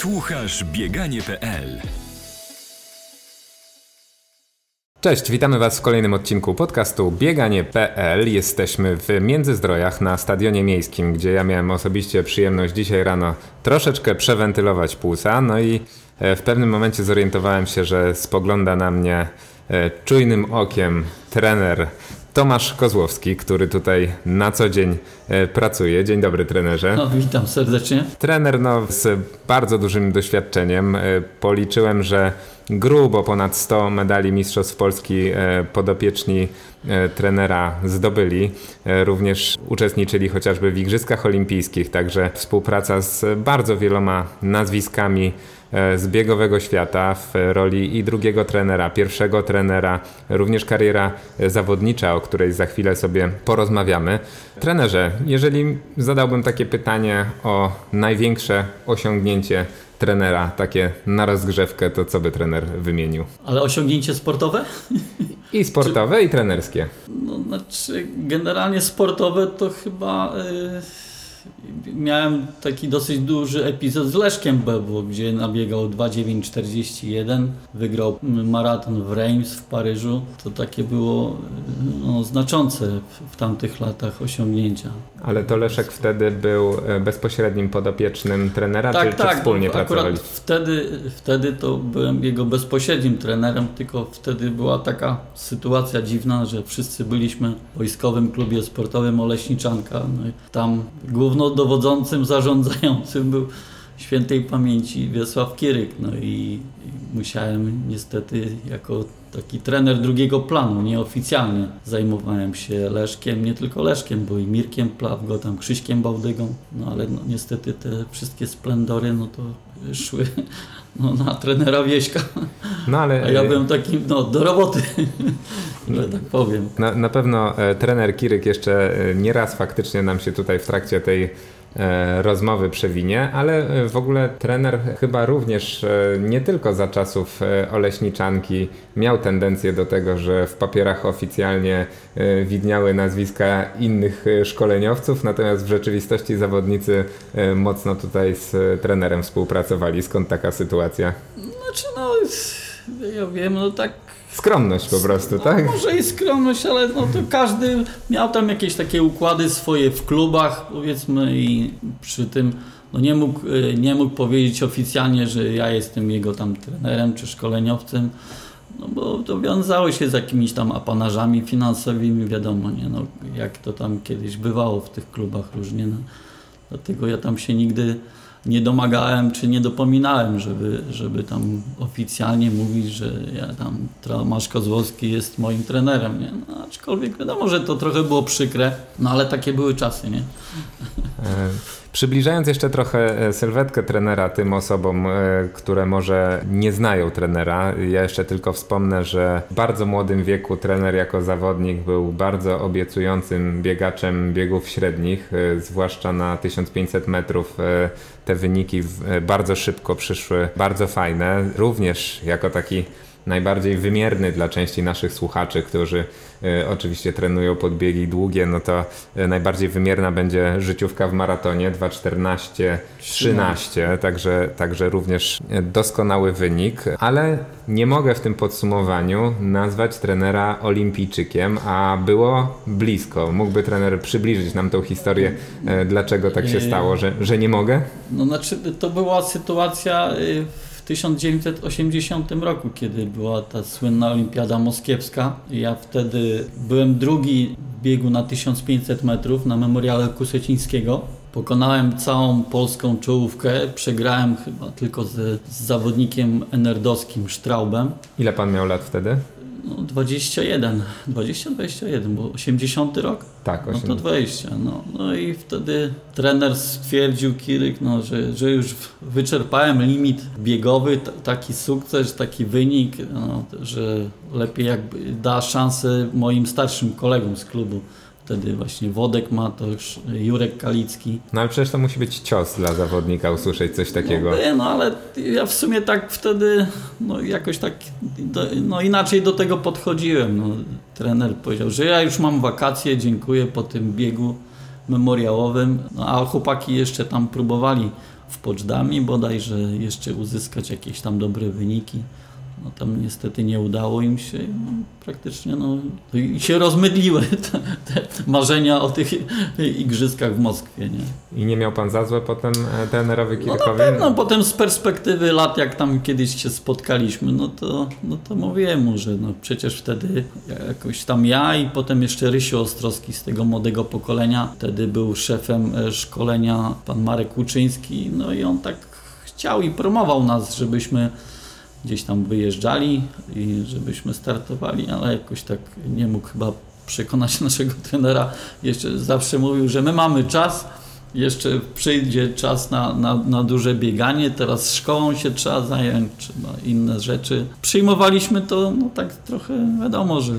Słuchasz Bieganie.pl. Cześć, witamy Was w kolejnym odcinku podcastu Bieganie.pl. Jesteśmy w Międzyzdrojach na Stadionie Miejskim, gdzie ja miałem osobiście przyjemność dzisiaj rano troszeczkę przewentylować płuca, no i w pewnym momencie zorientowałem się, że spogląda na mnie czujnym okiem trener Tomasz Kozłowski, który tutaj na co dzień pracuje. Dzień dobry, trenerze. No, witam serdecznie. Trener z bardzo dużym doświadczeniem. Policzyłem, że grubo ponad 100 medali Mistrzostw Polski podopieczni trenera zdobyli. Również uczestniczyli chociażby w Igrzyskach Olimpijskich, także współpraca z bardzo wieloma nazwiskami z biegowego świata w roli i drugiego trenera, pierwszego trenera, również kariera zawodnicza, o której za chwilę sobie porozmawiamy. Trenerze, jeżeli zadałbym takie pytanie o największe osiągnięcie trenera, takie na rozgrzewkę, to co by trener wymienił? Ale osiągnięcie sportowe? I sportowe, i trenerskie. No, znaczy generalnie sportowe to chyba... Miałem taki dosyć duży epizod z Leszkiem Bewu, gdzie nabiegał 2:09:41, wygrał maraton w Reims w Paryżu. To takie było znaczące w tamtych latach osiągnięcia. Ale to Leszek wtedy był bezpośrednim podopiecznym trenera, czy wspólnie pracowali? Tak, wtedy to byłem jego bezpośrednim trenerem, tylko wtedy była taka sytuacja dziwna, że wszyscy byliśmy w Wojskowym Klubie Sportowym Oleśniczanka. No i tam głównodowodzącym, zarządzającym był świętej pamięci Wiesław Kiryk. No i musiałem niestety jako taki trener drugiego planu, nieoficjalnie zajmowałem się Leszkiem, nie tylko Leszkiem, bo i Mirkiem Płagwo, tam Krzyśkiem Bałdygą, ale niestety te wszystkie splendory, to szły na trenera Wieśka. No, ale... A ja byłem takim, do roboty, że tak powiem. Na pewno trener Kiryk jeszcze nie raz faktycznie nam się tutaj w trakcie tej rozmowy przewinie, ale w ogóle trener chyba również nie tylko za czasów Oleśniczanki miał tendencję do tego, że w papierach oficjalnie widniały nazwiska innych szkoleniowców, natomiast w rzeczywistości zawodnicy mocno tutaj z trenerem współpracowali. Skąd taka sytuacja? Znaczy ja wiem, tak. Skromność po prostu, tak? Może i skromność, ale to każdy miał tam jakieś takie układy swoje w klubach, powiedzmy, i przy tym nie mógł powiedzieć oficjalnie, że ja jestem jego tam trenerem czy szkoleniowcem, bo to wiązało się z jakimiś tam apanażami finansowymi, wiadomo, jak to tam kiedyś bywało w tych klubach różnie, dlatego ja tam się nigdy nie domagałem czy nie dopominałem, żeby tam oficjalnie mówić, że ja tam Tomasz Kozłowski jest moim trenerem, nie? Aczkolwiek wiadomo, że to trochę było przykre, ale takie były czasy, nie? Przybliżając jeszcze trochę sylwetkę trenera tym osobom, które może nie znają trenera, ja jeszcze tylko wspomnę, że w bardzo młodym wieku trener jako zawodnik był bardzo obiecującym biegaczem biegów średnich, zwłaszcza na 1500 metrów. Te wyniki bardzo szybko przyszły, bardzo fajne, również jako taki najbardziej wymierny dla części naszych słuchaczy, którzy oczywiście trenują podbiegi długie, to najbardziej wymierna będzie życiówka w maratonie 2:14:13, także również doskonały wynik, ale nie mogę w tym podsumowaniu nazwać trenera olimpijczykiem, a było blisko. Mógłby trener przybliżyć nam tą historię, dlaczego tak się stało, że nie mogę? To była sytuacja w 1980 roku, kiedy była ta słynna Olimpiada Moskiewska. Ja wtedy byłem drugi w biegu na 1500 metrów na Memoriale Kusocińskiego. Pokonałem całą polską czołówkę, przegrałem chyba tylko z zawodnikiem enerdowskim Straubem. Ile pan miał lat wtedy? 21, bo 80 rok? Tak, 80. To 20. I wtedy trener stwierdził, Kiryk, że już wyczerpałem limit biegowy, taki sukces, taki wynik, że lepiej jakby da szansę moim starszym kolegom z klubu. Wtedy właśnie Wodek ma to, Jurek Kalicki. Ale przecież to musi być cios dla zawodnika usłyszeć coś takiego. Ale ja w sumie tak wtedy jakoś tak inaczej do tego podchodziłem. Trener powiedział, że ja już mam wakacje, dziękuję po tym biegu. memoriałowym, no, a chłopaki jeszcze tam próbowali w Poczdamie bodajże jeszcze uzyskać jakieś tam dobre wyniki. No tam niestety nie udało im się, no, praktycznie no, i się rozmydliły te marzenia o tych igrzyskach w Moskwie. Nie? I nie miał pan za złe potem trenerowy Kirykowi? No na pewno, potem z perspektywy lat, jak tam kiedyś się spotkaliśmy, no to mówię mu, że no, przecież wtedy jakoś tam ja i potem jeszcze Rysiu Ostrowski z tego młodego pokolenia, wtedy był szefem szkolenia pan Marek Łuczyński, no i on tak chciał i promował nas, żebyśmy gdzieś tam wyjeżdżali i żebyśmy startowali, ale jakoś tak nie mógł chyba przekonać naszego trenera. Jeszcze zawsze mówił, że my mamy czas, jeszcze przyjdzie czas na duże bieganie, teraz szkołą się trzeba zająć, trzeba inne rzeczy. Przyjmowaliśmy to, no tak trochę wiadomo, że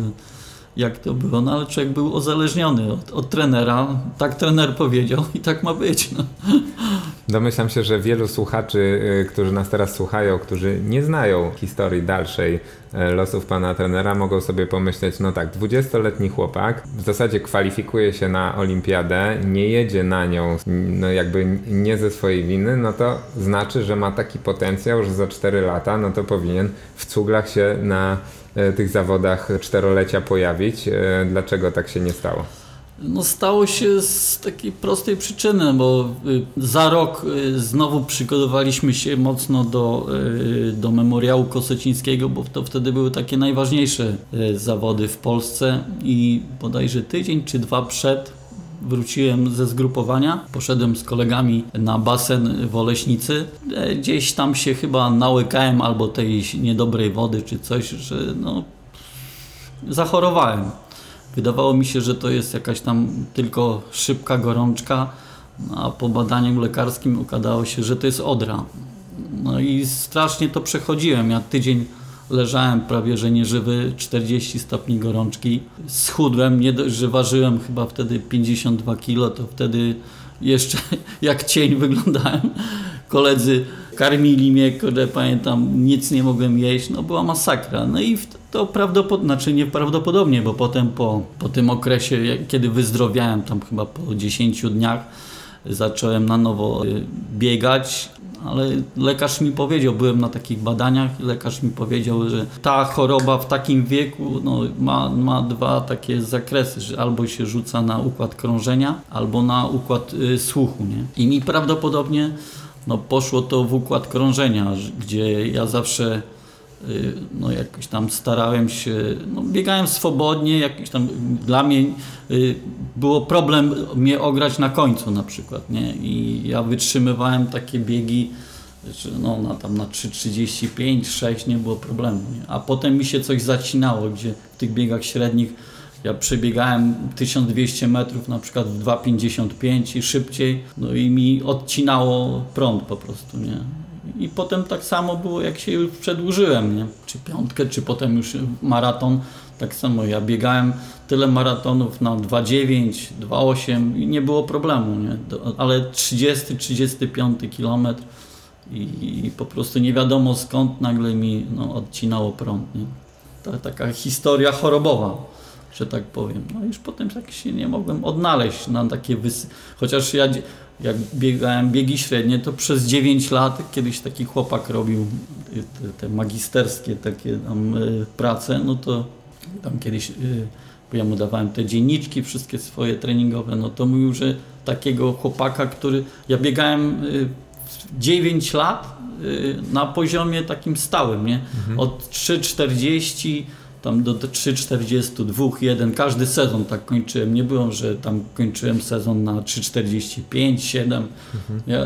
jak to było, no ale człowiek był uzależniony od trenera, tak trener powiedział i tak ma być. No. Domyślam się, że wielu słuchaczy, którzy nas teraz słuchają, którzy nie znają historii dalszej losów pana trenera, mogą sobie pomyśleć, no tak, 20-letni chłopak w zasadzie kwalifikuje się na olimpiadę, nie jedzie na nią, no jakby nie ze swojej winy, no to znaczy, że ma taki potencjał, że za 4 lata, no to powinien w cuglach się na tych zawodach czterolecia pojawić. Dlaczego tak się nie stało? No stało się z takiej prostej przyczyny, bo za rok znowu przygotowaliśmy się mocno do Memoriału Kusocińskiego, bo to wtedy były takie najważniejsze zawody w Polsce i bodajże tydzień czy dwa przed wróciłem ze zgrupowania, poszedłem z kolegami na basen w Oleśnicy. Gdzieś tam się chyba nałykałem albo tej niedobrej wody czy coś, że no zachorowałem. Wydawało mi się, że to jest jakaś tam tylko szybka gorączka, a po badaniu lekarskim okazało się, że to jest odra. No i strasznie to przechodziłem. Ja tydzień leżałem prawie, że nieżywy, 40 stopni gorączki. Schudłem, nie dość, że ważyłem chyba wtedy 52 kg, to wtedy jeszcze jak cień wyglądałem. Koledzy karmili mnie, pamiętam, nic nie mogłem jeść, no była masakra. No i to nieprawdopodobnie, bo potem po tym okresie, kiedy wyzdrowiałem, tam chyba po 10 dniach, zacząłem na nowo biegać, ale lekarz mi powiedział, byłem na takich badaniach i lekarz mi powiedział, że ta choroba w takim wieku no, ma dwa takie zakresy, że albo się rzuca na układ krążenia, albo na układ słuchu, nie? I mi prawdopodobnie no, poszło to w układ krążenia, gdzie ja zawsze no, jakoś tam starałem się, no, biegałem swobodnie, jakoś tam dla mnie było problem mnie ograć na końcu na przykład, nie? I ja wytrzymywałem takie biegi, no, tam na 3,35, 6 nie było problemu, nie? A potem mi się coś zacinało, gdzie w tych biegach średnich ja przebiegałem 1200 metrów na przykład w 2,55 i szybciej, no i mi odcinało prąd po prostu, nie? I potem tak samo było, jak się już przedłużyłem, nie? Czy piątkę, czy potem już maraton. Tak samo ja biegałem tyle maratonów na 2,9, 2,8 i nie było problemu, nie? Ale 30, 35 kilometr i po prostu nie wiadomo skąd nagle mi no, odcinało prąd, nie? Taka historia chorobowa, że tak powiem. No już potem tak się nie mogłem odnaleźć na takie chociaż ja... Jak biegałem biegi średnie, to przez 9 lat kiedyś taki chłopak robił te magisterskie takie tam prace, no to tam kiedyś, bo ja mu dawałem te dzienniczki wszystkie swoje treningowe, no to mówił, że takiego chłopaka, który... Ja biegałem 9 lat na poziomie takim stałym, nie? Mhm. Od 3,40 tam do 3,42, 1, każdy sezon tak kończyłem, nie było, że tam kończyłem sezon na 3,45, 7, ja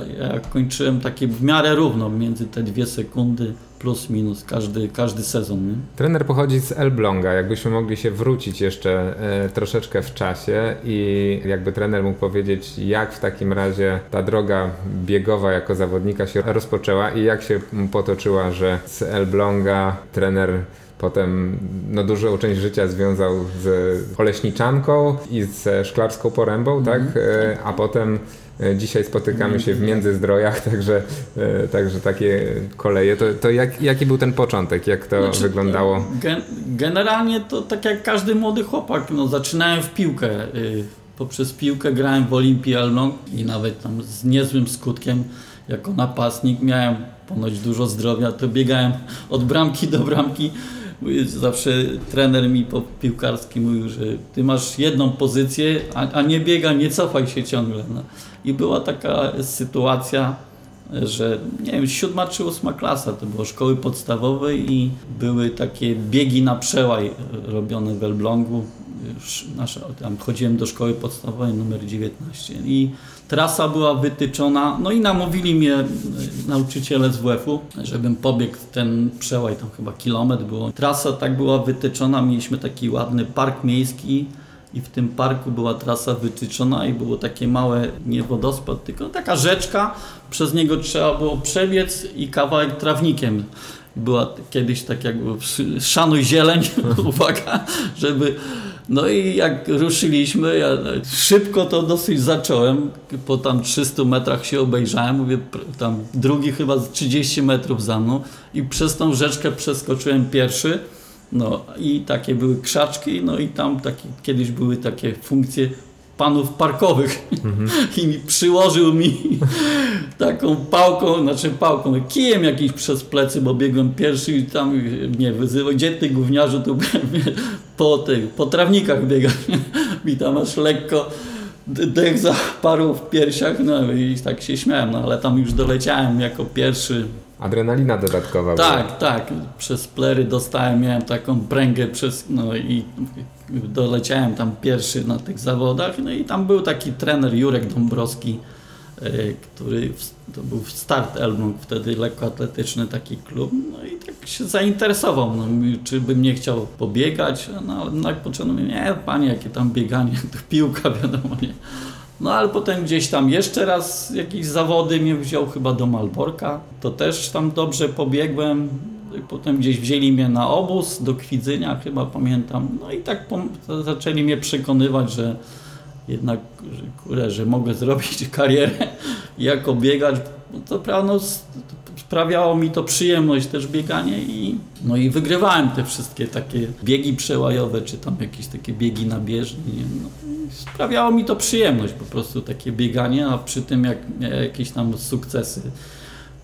kończyłem takie w miarę równo, między te 2 sekundy plus minus każdy sezon. Nie? Trener pochodzi z Elbląga, jakbyśmy mogli się wrócić jeszcze troszeczkę w czasie i jakby trener mógł powiedzieć, jak w takim razie ta droga biegowa jako zawodnika się rozpoczęła i jak się potoczyła, że z Elbląga trener potem no, dużą część życia związał z Oleśniczanką i ze Szklarską Porębą, tak? A potem dzisiaj spotykamy się w Międzyzdrojach, także takie koleje. To jaki był ten początek? Jak to wyglądało? Generalnie to tak jak każdy młody chłopak. No, zaczynałem w piłkę. poprzez piłkę grałem w Olimpii Elbląg i nawet tam z niezłym skutkiem jako napastnik, miałem ponoć dużo zdrowia, to biegałem od bramki do bramki. Zawsze trener mi piłkarski mówił, że ty masz jedną pozycję, a nie biega, nie cofaj się ciągle. No. I była taka sytuacja, że nie wiem, 7. czy 8. klasa, to było szkoły podstawowe i były takie biegi na przełaj robione w Elblągu. Tam chodziłem do szkoły podstawowej numer 19 i trasa była wytyczona, no i namówili mnie nauczyciele z WF-u, żebym pobiegł ten przełaj, tam chyba kilometr było. Trasa tak była wytyczona, mieliśmy taki ładny park miejski i w tym parku była trasa wytyczona i było takie małe, nie wodospad, tylko taka rzeczka, przez niego trzeba było przebiec i kawałek trawnikiem. Była kiedyś tak jakby szanuj zieleń, uwaga, żeby... No i jak ruszyliśmy, ja szybko to dosyć zacząłem, po tam 300 metrach się obejrzałem, mówię, tam drugi chyba 30 metrów za mną i przez tą rzeczkę przeskoczyłem pierwszy, no i takie były krzaczki, no i tam taki, kiedyś były takie funkcje panów parkowych i mi przyłożył mi taką pałką, kijem jakiś przez plecy, bo biegłem pierwszy i tam mnie wyzywał, gdzie ty gówniarzu, tu po trawnikach biegam i tam aż lekko dech zaparł w piersiach, no i tak się śmiałem, no ale tam już doleciałem jako pierwszy. Adrenalina dodatkowa była. Tak, przez plery dostałem, miałem taką pręgę przez, no i doleciałem tam pierwszy na tych zawodach, no i tam był taki trener Jurek Dąbrowski, który to był Start Elbląg, wtedy lekkoatletyczny taki klub, no i tak się zainteresował, no, czy bym nie chciał pobiegać, no ale na początku mówię, nie panie, jakie tam bieganie, to piłka, wiadomo, nie. No ale potem gdzieś tam jeszcze raz jakieś zawody mnie wziął chyba do Malborka, to też tam dobrze pobiegłem, potem gdzieś wzięli mnie na obóz do Kwidzynia chyba, pamiętam, no i tak zaczęli mnie przekonywać, że jednak, że mogę zrobić karierę jako biegacz, to prawda, sprawiało mi to przyjemność też bieganie i no i wygrywałem te wszystkie takie biegi przełajowe, czy tam jakieś takie biegi na bieżni, no. Sprawiało mi to przyjemność po prostu takie bieganie, a przy tym jak jakieś tam sukcesy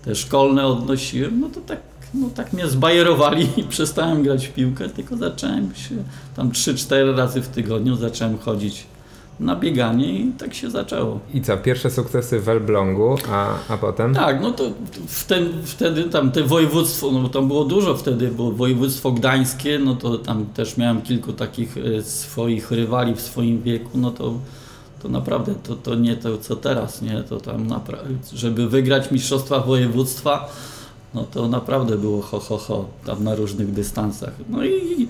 te szkolne odnosiłem, no to tak, no tak mnie zbajerowali i przestałem grać w piłkę, tylko zacząłem się tam 3-4 razy w tygodniu zacząłem chodzić na bieganie i tak się zaczęło. I co, pierwsze sukcesy w Elblągu, a potem? Tak, no to wtedy tam te województwo, no tam było dużo wtedy, było województwo gdańskie, no to tam też miałem kilku takich swoich rywali w swoim wieku, no to naprawdę to nie to co teraz, nie, to tam naprawdę, żeby wygrać mistrzostwa województwa, no to naprawdę było ho, tam na różnych dystansach. No i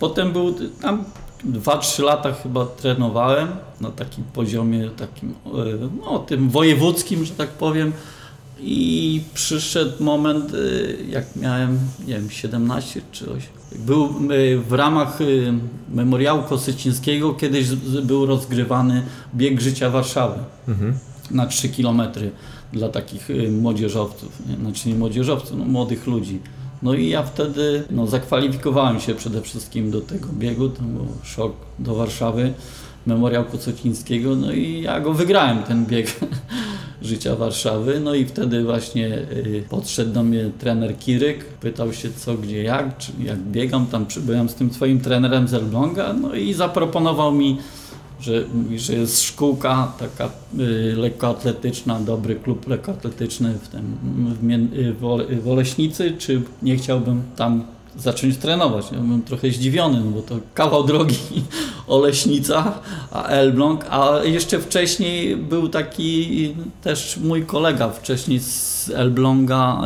potem był tam 2-3 lata chyba trenowałem na takim poziomie takim, no tym wojewódzkim, że tak powiem, i przyszedł moment, jak miałem, nie wiem, 17 czy 8, był w ramach Memoriału Kusocińskiego kiedyś był rozgrywany bieg życia Warszawy na 3 km dla takich młodzieżowców, znaczy nie młodzieżowców, no młodych ludzi. No i ja wtedy zakwalifikowałem się przede wszystkim do tego biegu, to był szok, do Warszawy, Memoriał Kusocińskiego, no i ja go wygrałem, ten bieg życia Warszawy, no i wtedy właśnie podszedł do mnie trener Kiryk, pytał się co, gdzie, jak, czy jak biegam, tam przybyłem z tym swoim trenerem z Elbląga, no i zaproponował mi, że jest szkółka taka lekkoatletyczna, dobry klub lekkoatletyczny w Oleśnicy, czy nie chciałbym tam zacząć trenować. Ja byłem trochę zdziwiony, no bo to kawał drogi Oleśnica, a Elbląg, a jeszcze wcześniej był taki też mój kolega wcześniej z Elbląga,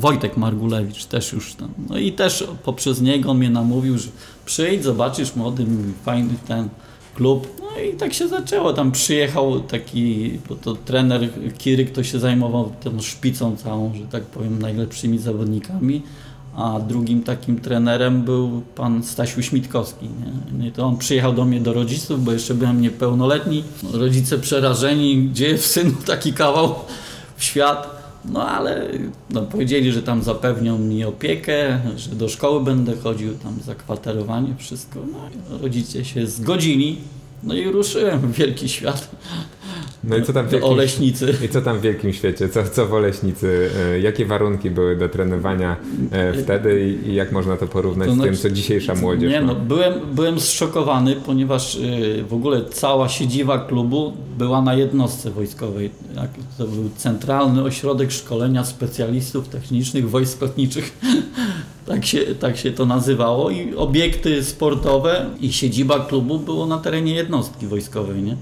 Wojtek Margulewicz, też już tam. No i też poprzez niego mnie namówił, że przyjdź, zobaczysz młody, fajny ten klub. No i tak się zaczęło, tam przyjechał taki, bo to trener Kiryk to się zajmował tą szpicą całą, że tak powiem, najlepszymi zawodnikami, a drugim takim trenerem był pan Stasiu Śmitkowski, nie? To on przyjechał do mnie do rodziców, bo jeszcze byłem niepełnoletni, rodzice przerażeni, gdzie jest synu taki kawał w świat. No ale no, powiedzieli, że tam zapewnią mi opiekę, że do szkoły będę chodził, tam zakwaterowanie, wszystko. No, rodzice się zgodzili, No i ruszyłem w wielki świat. No i co tam w wielkim, Oleśnicy. I co tam w wielkim świecie? Co w Oleśnicy? Jakie warunki były do trenowania wtedy i jak można to porównać to z tym, co dzisiejsza młodzież ma? Byłem zszokowany, ponieważ w ogóle cała siedziba klubu była na jednostce wojskowej. To był Centralny Ośrodek Szkolenia Specjalistów Technicznych Wojsk Lotniczych. Tak się to nazywało. I obiekty sportowe i siedziba klubu było na terenie jednostki wojskowej, nie?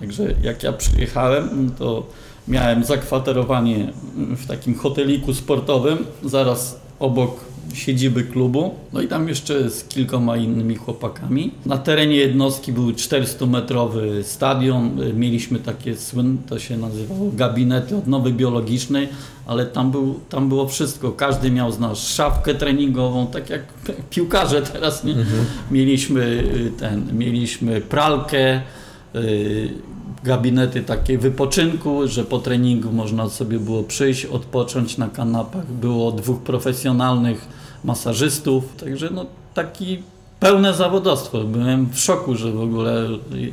Także jak ja przyjechałem, to miałem zakwaterowanie w takim hoteliku sportowym, zaraz obok siedziby klubu, no i tam jeszcze z kilkoma innymi chłopakami. Na terenie jednostki był 400-metrowy stadion, mieliśmy takie słynne, to się nazywało gabinety odnowy biologicznej, ale tam było wszystko, każdy miał z nas szafkę treningową, tak jak piłkarze teraz, nie? Mhm. Mieliśmy pralkę, gabinety takie wypoczynku, że po treningu można sobie było przyjść, odpocząć na kanapach. Było 2 profesjonalnych masażystów, także no taki pełne zawodowstwo. Byłem w szoku, że w ogóle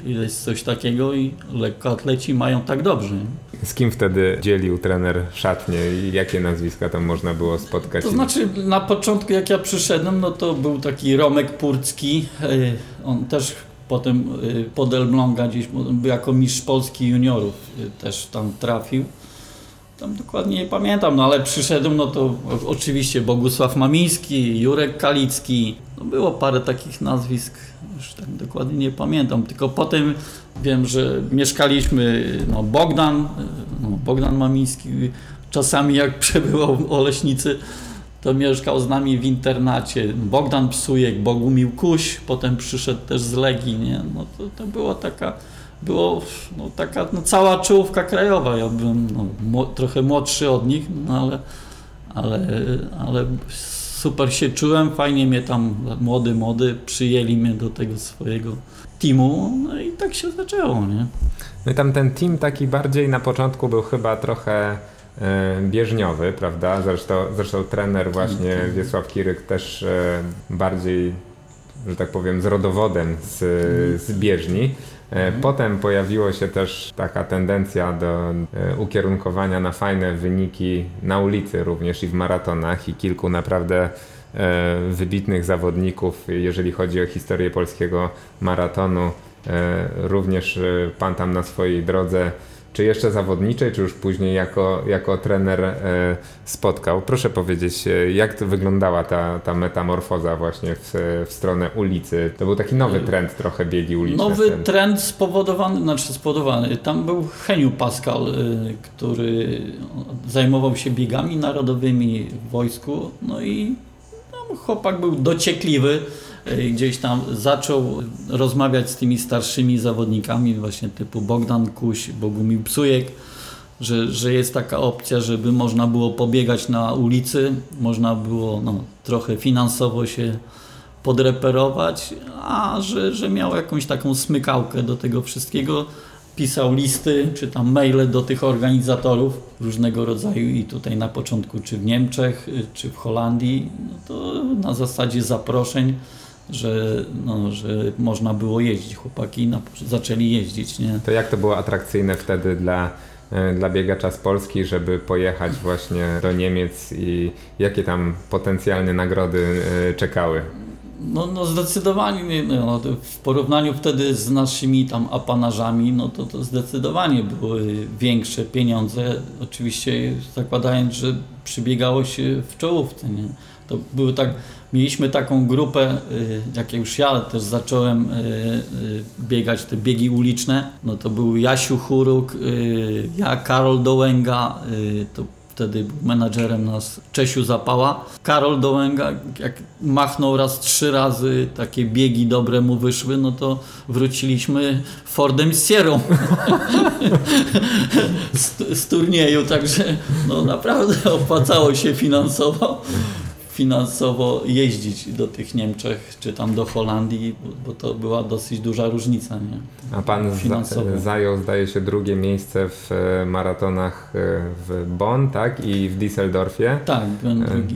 jest coś takiego i lekkoatleci mają tak dobrze. Z kim wtedy dzielił trener szatnie i jakie nazwiska tam można było spotkać? To znaczy na początku jak ja przyszedłem, no to był taki Romek Purcki, on też potem pod Elbląga gdzieś jako mistrz Polski juniorów też tam trafił. Tam dokładnie nie pamiętam, no ale przyszedłem, no to oczywiście Bogusław Mamiński, Jurek Kalicki. No było parę takich nazwisk, już tak dokładnie nie pamiętam. Tylko potem wiem, że mieszkaliśmy, no Bogdan Mamiński czasami jak przebywał w Oleśnicy, to mieszkał z nami w internacie. Bogdan Psujek, Bogumił Kuś, potem przyszedł też z Legii, nie? No to była taka cała czołówka krajowa. Ja byłem trochę młodszy od nich, no ale super się czułem, fajnie mnie tam młody przyjęli mnie do tego swojego teamu, no i tak się zaczęło, nie? No i tam ten team taki bardziej na początku był chyba trochę bieżniowy, prawda? Zresztą trener właśnie Wiesław Kiryk też bardziej, że tak powiem, z rodowodem z bieżni. Potem pojawiła się też taka tendencja do ukierunkowania na fajne wyniki na ulicy również i w maratonach i kilku naprawdę wybitnych zawodników, jeżeli chodzi o historię polskiego maratonu. Również pan tam na swojej drodze czy jeszcze zawodniczej, czy już później jako trener spotkał. Proszę powiedzieć, jak to wyglądała ta metamorfoza właśnie w stronę ulicy? To był taki nowy trend trochę biegi uliczne. Nowy trend spowodowany. Tam był Heniu Pascal, który zajmował się biegami narodowymi w wojsku. No i chłopak był dociekliwy. Gdzieś tam zaczął rozmawiać z tymi starszymi zawodnikami, właśnie typu Bogdan Kuś, Bogumił Psujek, że jest taka opcja, żeby można było pobiegać na ulicy, można było trochę finansowo się podreperować, a że miał jakąś taką smykałkę do tego wszystkiego. Pisał listy czy tam maile do tych organizatorów różnego rodzaju i tutaj na początku czy w Niemczech, czy w Holandii, no to na zasadzie zaproszeń, że można było jeździć. Chłopaki zaczęli jeździć, nie? To jak to było atrakcyjne wtedy dla biegacza z Polski, żeby pojechać właśnie do Niemiec i jakie tam potencjalne nagrody czekały? No zdecydowanie, w porównaniu wtedy z naszymi tam apanarzami, no to zdecydowanie były większe pieniądze, oczywiście zakładając, że przybiegało się w czołówce, nie? To były tak, mieliśmy taką grupę, jak już ja też zacząłem biegać te biegi uliczne, no to był Jasiu Churuk, Karol Dołęga, to wtedy był menadżerem nas Czesiu Zapała. Karol Dołęga, jak machnął raz 3 razy, takie biegi dobre mu wyszły, no to wróciliśmy Fordem Sierrą z turnieju, także naprawdę opłacało się finansowo jeździć do tych Niemczech, czy tam do Holandii, bo to była dosyć duża różnica, nie? A pan zajął, zdaje się, drugie miejsce w maratonach w Bonn, tak? I w Düsseldorfie. Tak, byłem drugi.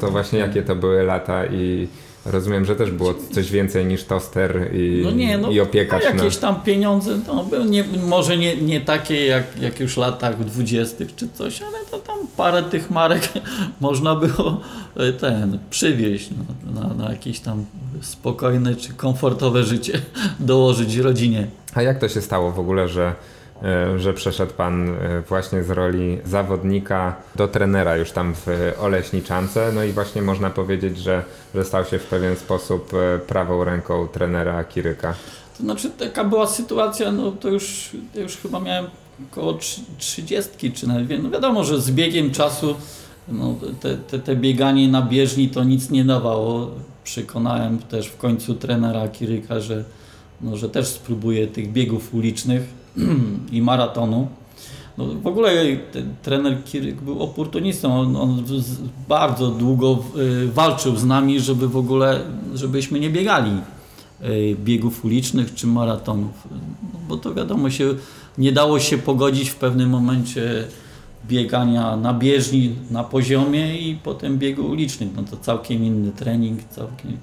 To właśnie jakie to były lata i Rozumiem, że też było coś więcej niż toster i, i opiekacz. No jakieś tam pieniądze, może nie takie jak już w latach 20. czy coś, ale to tam parę tych marek można było przywieźć na jakieś tam spokojne czy komfortowe życie, dołożyć rodzinie. A jak to się stało w ogóle, że przeszedł Pan właśnie z roli zawodnika do trenera już tam w Oleśniczance, no i właśnie można powiedzieć, że stał się w pewien sposób prawą ręką trenera Kiryka? To znaczy taka była sytuacja, to już chyba miałem około 30 czy nawet więcej. No wiadomo, że z biegiem czasu te bieganie na bieżni to nic nie dawało. Przekonałem też w końcu trenera Kiryka, że też spróbuję tych biegów ulicznych i maratonu. No, w ogóle trener Kiryk był oportunistą. On bardzo długo walczył z nami, żebyśmy nie biegali biegów ulicznych czy maratonów. No, bo to wiadomo, nie dało się pogodzić w pewnym momencie biegania na bieżni, na poziomie i potem biegu ulicznych. No to całkiem inny trening, całkiem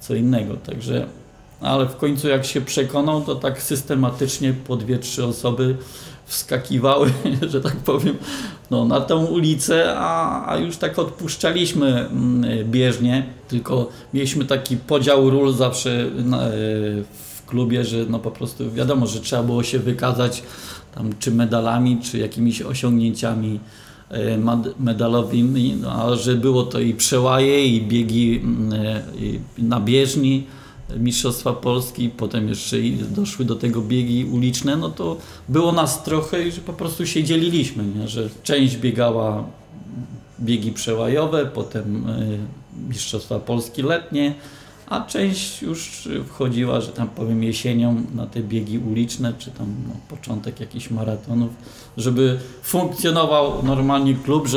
co innego. Także... Ale w końcu jak się przekonał, to tak systematycznie po 2-3 osoby wskakiwały, że tak powiem, na tę ulicę, a już tak odpuszczaliśmy bieżnie, tylko mieliśmy taki podział ról zawsze w klubie, że po prostu wiadomo, że trzeba było się wykazać tam czy medalami, czy jakimiś osiągnięciami medalowymi, ale że było to i przełaje, i biegi na bieżni, Mistrzostwa Polski, potem jeszcze doszły do tego biegi uliczne, to było nas trochę i że po prostu się dzieliliśmy, że część biegała biegi przełajowe, potem Mistrzostwa Polski letnie, a część już wchodziła, że tam powiem jesienią na te biegi uliczne, czy tam początek jakichś maratonów, żeby funkcjonował normalnie klub,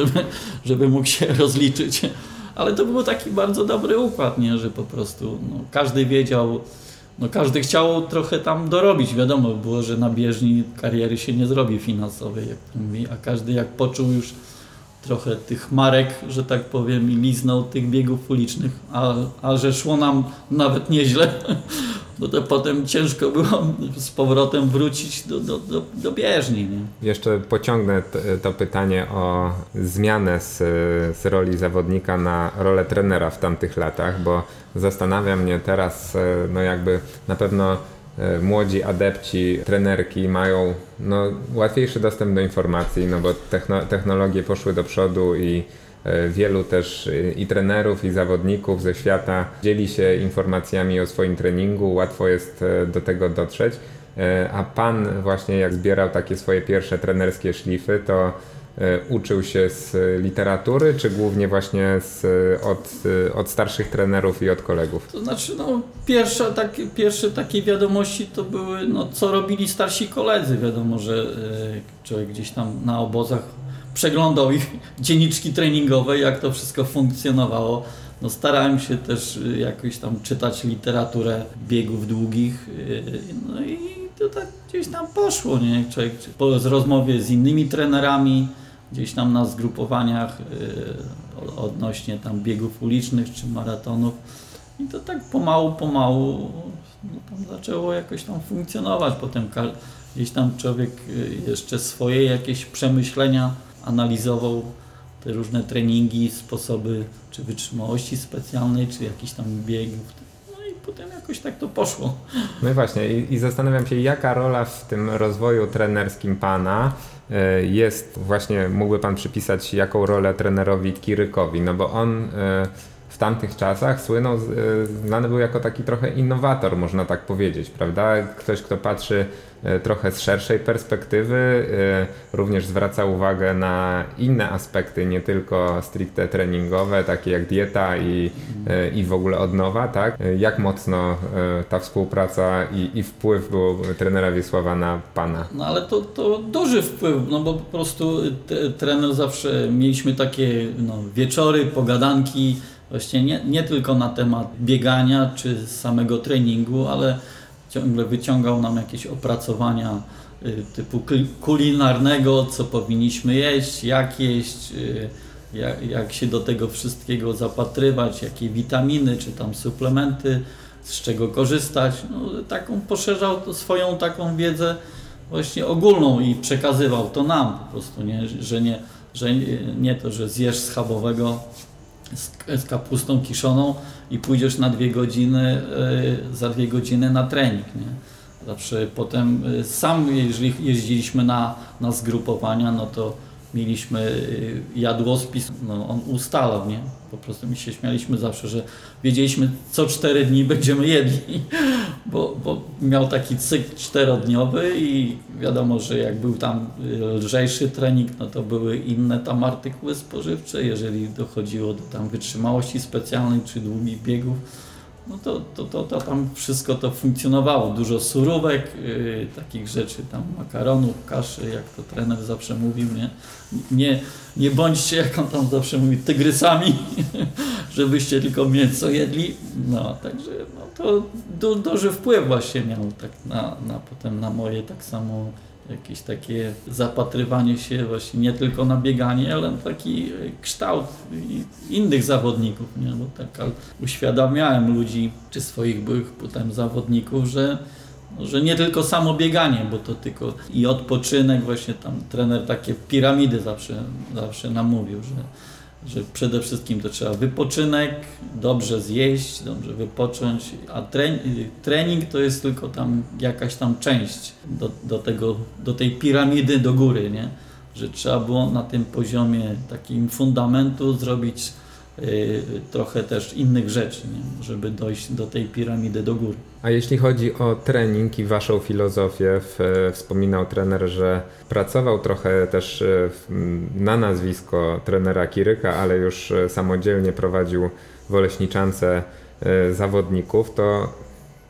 żeby mógł się rozliczyć. Ale to był taki bardzo dobry układ, że po prostu każdy wiedział, każdy chciał trochę tam dorobić. Wiadomo było, że na bieżni kariery się nie zrobi finansowej, jak to mówi, a każdy jak poczuł już trochę tych marek, że tak powiem, i liznął tych biegów ulicznych, a że szło nam nawet nieźle, to potem ciężko było z powrotem wrócić do bieżni. Nie? Jeszcze pociągnę to pytanie o zmianę z roli zawodnika na rolę trenera w tamtych latach, bo zastanawia mnie teraz, jakby na pewno młodzi adepci, trenerki mają łatwiejszy dostęp do informacji, bo technologie poszły do przodu i wielu też i trenerów, i zawodników ze świata dzieli się informacjami o swoim treningu, łatwo jest do tego dotrzeć. A Pan właśnie jak zbierał takie swoje pierwsze trenerskie szlify, to uczył się z literatury, czy głównie właśnie od starszych trenerów i od kolegów? To znaczy, pierwsze takie wiadomości to były, co robili starsi koledzy. Wiadomo, że człowiek gdzieś tam na obozach przeglądał ich dzienniczki treningowe, jak to wszystko funkcjonowało. Starałem się też jakoś tam czytać literaturę biegów długich. I to tak gdzieś tam poszło, Człowiek po rozmowie z innymi trenerami, gdzieś tam na zgrupowaniach odnośnie tam biegów ulicznych czy maratonów. I to tak pomału tam zaczęło jakoś tam funkcjonować. Potem gdzieś tam człowiek jeszcze swoje jakieś przemyślenia analizował, te różne treningi, sposoby czy wytrzymałości specjalnej, czy jakichś tam biegów. I potem jakoś tak to poszło. No i właśnie, i zastanawiam się, jaka rola w tym rozwoju trenerskim Pana jest właśnie, mógłby Pan przypisać jaką rolę trenerowi Kirykowi, bo on w tamtych czasach słynął, znany był jako taki trochę innowator, można tak powiedzieć, prawda? Ktoś, kto patrzy trochę z szerszej perspektywy, również zwraca uwagę na inne aspekty, nie tylko stricte treningowe, takie jak dieta i w ogóle odnowa, tak? Jak mocno ta współpraca i wpływ był trenera Wiesława na Pana? Ale to duży wpływ, bo po prostu trener zawsze mieliśmy takie wieczory, pogadanki, właśnie nie tylko na temat biegania czy samego treningu, ale ciągle wyciągał nam jakieś opracowania typu kulinarnego, co powinniśmy jeść, jak jeść, jak się do tego wszystkiego zapatrywać, jakie witaminy czy tam suplementy, z czego korzystać. No, taką poszerzał to swoją taką wiedzę właśnie ogólną i przekazywał to nam po prostu, nie? Że nie to, że zjesz schabowego z kapustą kiszoną i pójdziesz na 2 godziny, za 2 godziny na trening. Nie? Zawsze potem sam, jeżeli jeździliśmy na zgrupowania, no to mieliśmy jadłospis, no on ustalał, nie? Po prostu my się śmialiśmy zawsze, że wiedzieliśmy co 4 dni będziemy jedli, bo miał taki cykl 4-dniowy i wiadomo, że jak był tam lżejszy trening, no to były inne tam artykuły spożywcze, jeżeli dochodziło do tam wytrzymałości specjalnej czy długich biegów, no to tam wszystko to funkcjonowało, dużo surówek, takich rzeczy, tam makaronów, kaszy, jak to trener zawsze mówił, nie? Nie bądźcie, jak on tam zawsze mówi, tygrysami, żebyście tylko mięso jedli, no także no, to duży wpływ właśnie miał tak na potem na moje tak samo jakieś takie zapatrywanie się właśnie nie tylko na bieganie, ale na taki kształt innych zawodników, nie? Bo tak uświadamiałem ludzi, czy swoich byłych potem zawodników, że nie tylko samo bieganie, bo to tylko i odpoczynek, właśnie tam trener takie piramidy zawsze nam mówił, że przede wszystkim to trzeba wypoczynek, dobrze zjeść, dobrze wypocząć, a trening to jest tylko tam jakaś tam część do tej piramidy do góry, nie? Że trzeba było na tym poziomie takim fundamentu zrobić trochę też innych rzeczy, nie? Żeby dojść do tej piramidy do góry. A jeśli chodzi o trening i waszą filozofię, wspominał trener, że pracował trochę też na nazwisko trenera Kiryka, ale już samodzielnie prowadził w Oleśniczance zawodników, to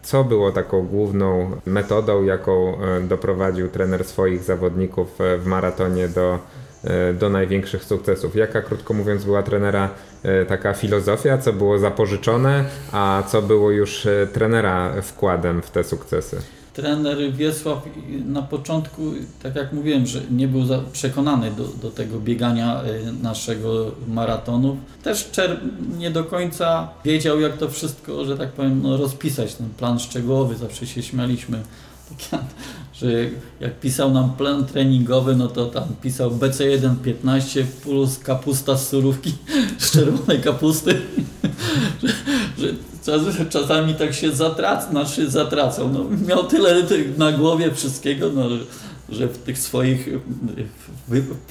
co było taką główną metodą, jaką doprowadził trener swoich zawodników w maratonie do największych sukcesów? Jaka, krótko mówiąc, była trenera taka filozofia, co było zapożyczone, a co było już trenera wkładem w te sukcesy? Trener Wiesław na początku, tak jak mówiłem, że nie był przekonany do tego biegania naszego maratonu. Też nie do końca wiedział, jak to wszystko, że tak powiem, no, rozpisać, ten plan szczegółowy, zawsze się śmialiśmy. Że jak pisał nam plan treningowy, no to tam pisał BC1 15 plus kapusta z surówki, z czerwonej kapusty, że czasami tak się zatracał, no, miał tyle na głowie wszystkiego, no, że w tych swoich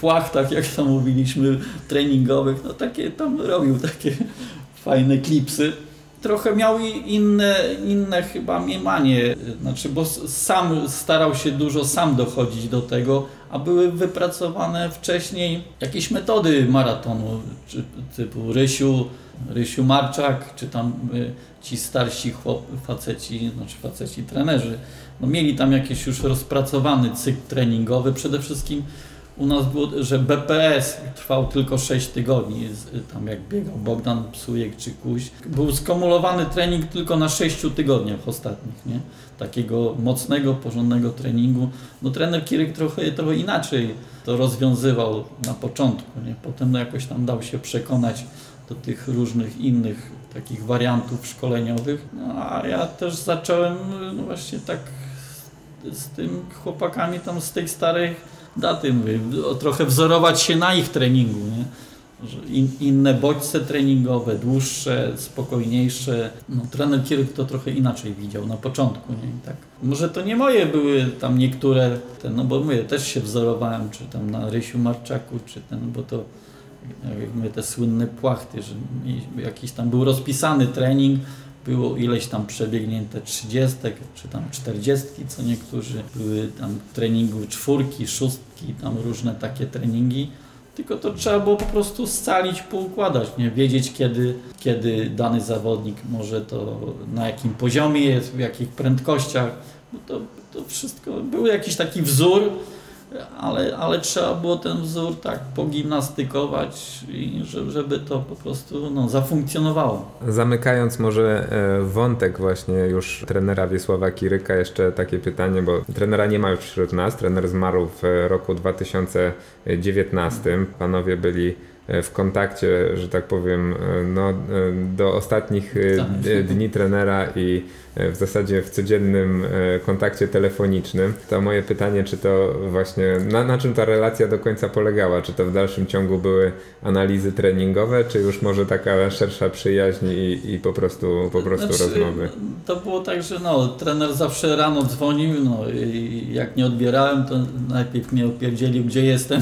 płachtach, jak tam mówiliśmy, treningowych, no takie tam robił takie fajne klipsy. Trochę miał i inne chyba mniemanie, znaczy, bo sam starał się sam dochodzić do tego, a były wypracowane wcześniej jakieś metody maratonu, typu Rysiu Marczak, czy tam ci starsi faceci trenerzy, no mieli tam jakiś już rozpracowany cykl treningowy, przede wszystkim u nas było, że BPS trwał tylko 6 tygodni, tam jak biegał Bogdan Psujek czy Kuś. Był skumulowany trening tylko na 6 tygodniach ostatnich, nie? Takiego mocnego, porządnego treningu. No trener Kiryk trochę inaczej to rozwiązywał na początku, nie? Potem no, jakoś tam dał się przekonać do tych różnych innych takich wariantów szkoleniowych. No, a ja też zacząłem no, właśnie tak z tym chłopakami tam z tych starych daty, mówię, trochę wzorować się na ich treningu, nie? Inne bodźce treningowe, dłuższe, spokojniejsze. No, trener Kiryk to trochę inaczej widział na początku, nie? Tak. Może to nie moje były tam niektóre, no bo mówię, też się wzorowałem, czy tam na Rysiu Marczaku, czy bo to jak mówię, te słynne płachty, że jakiś tam był rozpisany trening, było ileś tam przebiegnięte 30 czy tam 40, co niektórzy, były tam treningu 4, 6, tam różne takie treningi, tylko to trzeba było po prostu scalić, poukładać, nie? Wiedzieć kiedy dany zawodnik może to, na jakim poziomie jest, w jakich prędkościach, no to wszystko, był jakiś taki wzór, ale trzeba było ten wzór tak pogimnastykować, żeby to po prostu no, zafunkcjonowało. Zamykając może wątek właśnie już trenera Wiesława Kiryka, jeszcze takie pytanie, bo trenera nie ma już wśród nas, trener zmarł w roku 2019, panowie byli w kontakcie, że tak powiem, no, do ostatnich dni trenera i w zasadzie w codziennym kontakcie telefonicznym. To moje pytanie, czy to właśnie, na czym ta relacja do końca polegała? Czy to w dalszym ciągu były analizy treningowe, czy już może taka szersza przyjaźń i po prostu rozmowy? To było tak, że trener zawsze rano dzwonił, i jak nie odbierałem, to najpierw mnie opierdzielił, gdzie jestem.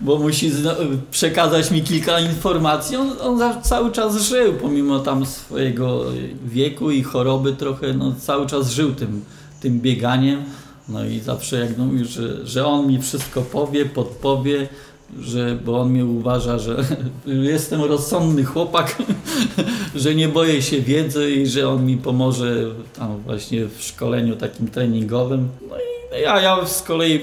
Bo musi przekazać mi kilka informacji. On cały czas żył, pomimo tam swojego wieku i choroby trochę, cały czas żył tym bieganiem. I zawsze jak mówił, że on mi wszystko powie, podpowie, bo on mnie uważa, że jestem rozsądny chłopak, że nie boję się wiedzy i że on mi pomoże tam właśnie w szkoleniu takim treningowym. Ja z kolei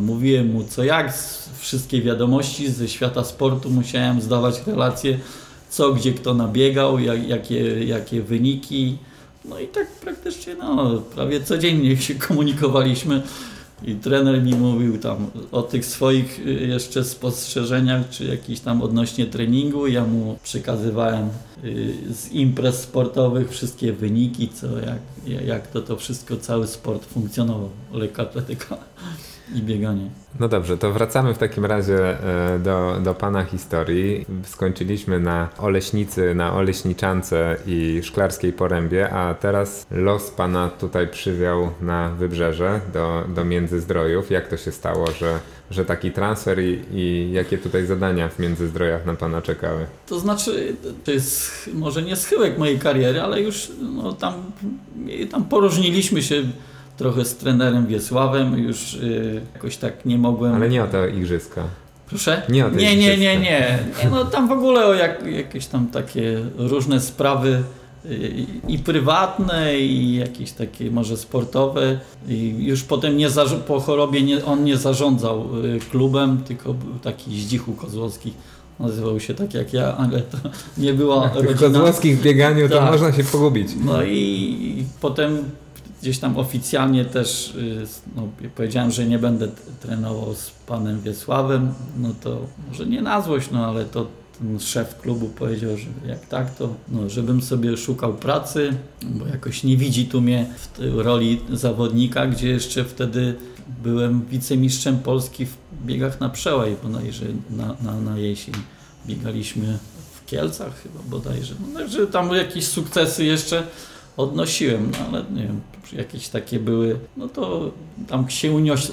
mówiłem mu co jak, wszystkie wiadomości ze świata sportu musiałem zdawać relacje, co gdzie kto nabiegał, jakie wyniki. I tak praktycznie prawie codziennie się komunikowaliśmy i trener mi mówił tam o tych swoich jeszcze spostrzeżeniach, czy jakichś tam odnośnie treningu. Ja mu przekazywałem z imprez sportowych wszystkie wyniki, jak to wszystko, cały sport funkcjonował, lekkoatletyka i bieganie. No dobrze, to wracamy w takim razie do Pana historii. Skończyliśmy na Oleśnicy, na Oleśniczance i Szklarskiej Porębie, a teraz los Pana tutaj przywiał na Wybrzeże, do Międzyzdrojów. Jak to się stało, że taki transfer i jakie tutaj zadania w Międzyzdrojach na Pana czekały? To znaczy, to jest może nie schyłek mojej kariery, ale już tam poróżniliśmy się trochę z trenerem Wiesławem, już jakoś tak nie mogłem... Ale nie o te igrzyska. Proszę? Nie. Tam w ogóle o jakieś tam takie różne sprawy i prywatne, i jakieś takie może sportowe. I już potem po chorobie on nie zarządzał klubem, tylko taki Zdzichu Kozłowski. Nazywał się tak jak ja, ale to nie była rodzina. W Kozłowskich bieganiu to można się pogubić. I potem... Gdzieś tam oficjalnie też powiedziałem, że nie będę trenował z panem Wiesławem, to może nie na złość, ale to ten szef klubu powiedział, że jak tak, to żebym sobie szukał pracy, bo jakoś nie widzi tu mnie w tej roli zawodnika, gdzie jeszcze wtedy byłem wicemistrzem Polski w biegach na przełaj, bodajże na jesień biegaliśmy w Kielcach chyba bodajże, także tam jakieś sukcesy jeszcze odnosiłem, ale nie wiem, jakieś takie były, to tam się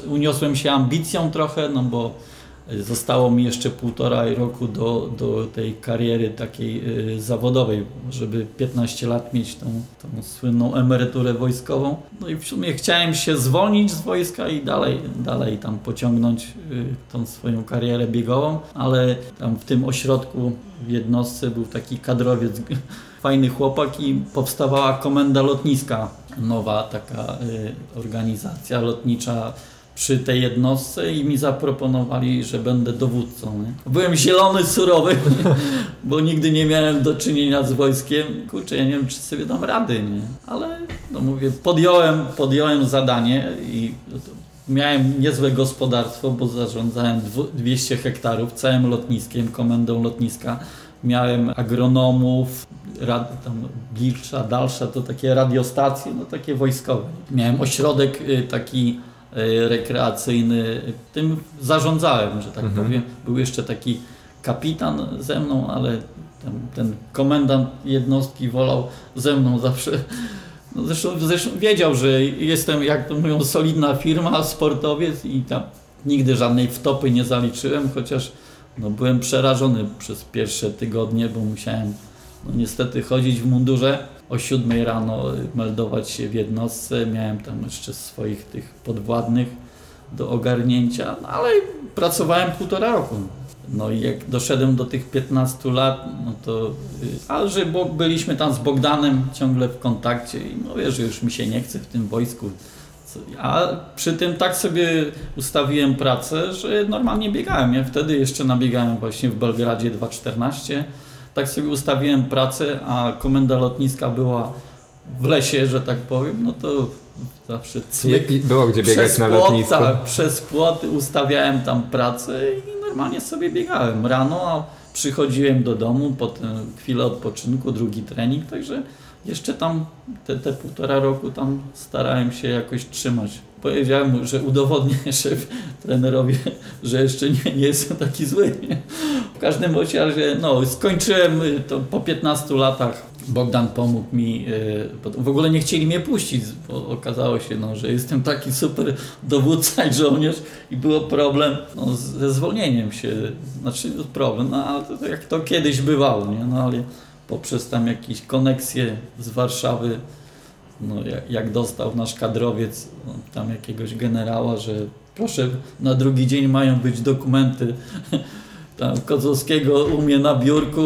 uniosłem się ambicją trochę, bo zostało mi jeszcze 1,5 roku do tej kariery takiej zawodowej, żeby 15 lat mieć tą słynną emeryturę wojskową. I w sumie chciałem się zwolnić z wojska i dalej tam pociągnąć tą swoją karierę biegową, ale tam w tym ośrodku w jednostce był taki kadrowiec, fajny chłopak, i powstawała komenda lotniska, nowa taka organizacja lotnicza przy tej jednostce, i mi zaproponowali, że będę dowódcą. Byłem zielony, surowy, bo nigdy nie miałem do czynienia z wojskiem. Kurczę, ja nie wiem, czy sobie dam rady, ale mówię, podjąłem zadanie i miałem niezłe gospodarstwo, bo zarządzałem 200 hektarów, całym lotniskiem, komendą lotniska. Miałem agronomów, bliższa, dalsza, to takie radiostacje, takie wojskowe. Miałem ośrodek taki rekreacyjny, tym zarządzałem, że tak powiem. Był jeszcze taki kapitan ze mną, ale ten komendant jednostki wolał ze mną zawsze. Zresztą wiedział, że jestem, jak to mówią, solidna firma, sportowiec, i tam nigdy żadnej wtopy nie zaliczyłem, chociaż byłem przerażony przez pierwsze tygodnie, bo musiałem niestety chodzić w mundurze. O 7:00 rano meldować się w jednostce. Miałem tam jeszcze swoich tych podwładnych do ogarnięcia, ale pracowałem 1,5 roku. I jak doszedłem do tych 15 lat, to... Ale że byliśmy tam z Bogdanem ciągle w kontakcie i mówię, że już mi się nie chce w tym wojsku. A przy tym tak sobie ustawiłem pracę, że normalnie biegałem. Ja wtedy jeszcze nabiegałem właśnie w Belgradzie 2:14. Tak sobie ustawiłem pracę, a komenda lotniska była w lesie, że tak powiem, to zawsze było gdzie biegać na lotnisku. Przez płot ustawiałem tam pracę i normalnie sobie biegałem rano, a przychodziłem do domu, potem chwilę odpoczynku, drugi trening, także jeszcze tam te półtora roku tam starałem się jakoś trzymać. Powiedziałem, że udowodnię szef trenerowi, że jeszcze nie jestem taki zły. W każdym razie skończyłem to po 15 latach. Bogdan pomógł mi, w ogóle nie chcieli mnie puścić, bo okazało się, że jestem taki super dowódca i żołnierz i było problem ze zwolnieniem się, problem, ale to, jak to kiedyś bywało, nie? Ale poprzez tam jakieś koneksje z Warszawy, jak dostał nasz kadrowiec tam jakiegoś generała, że proszę, na drugi dzień mają być dokumenty tam Kozłowskiego u mnie na biurku,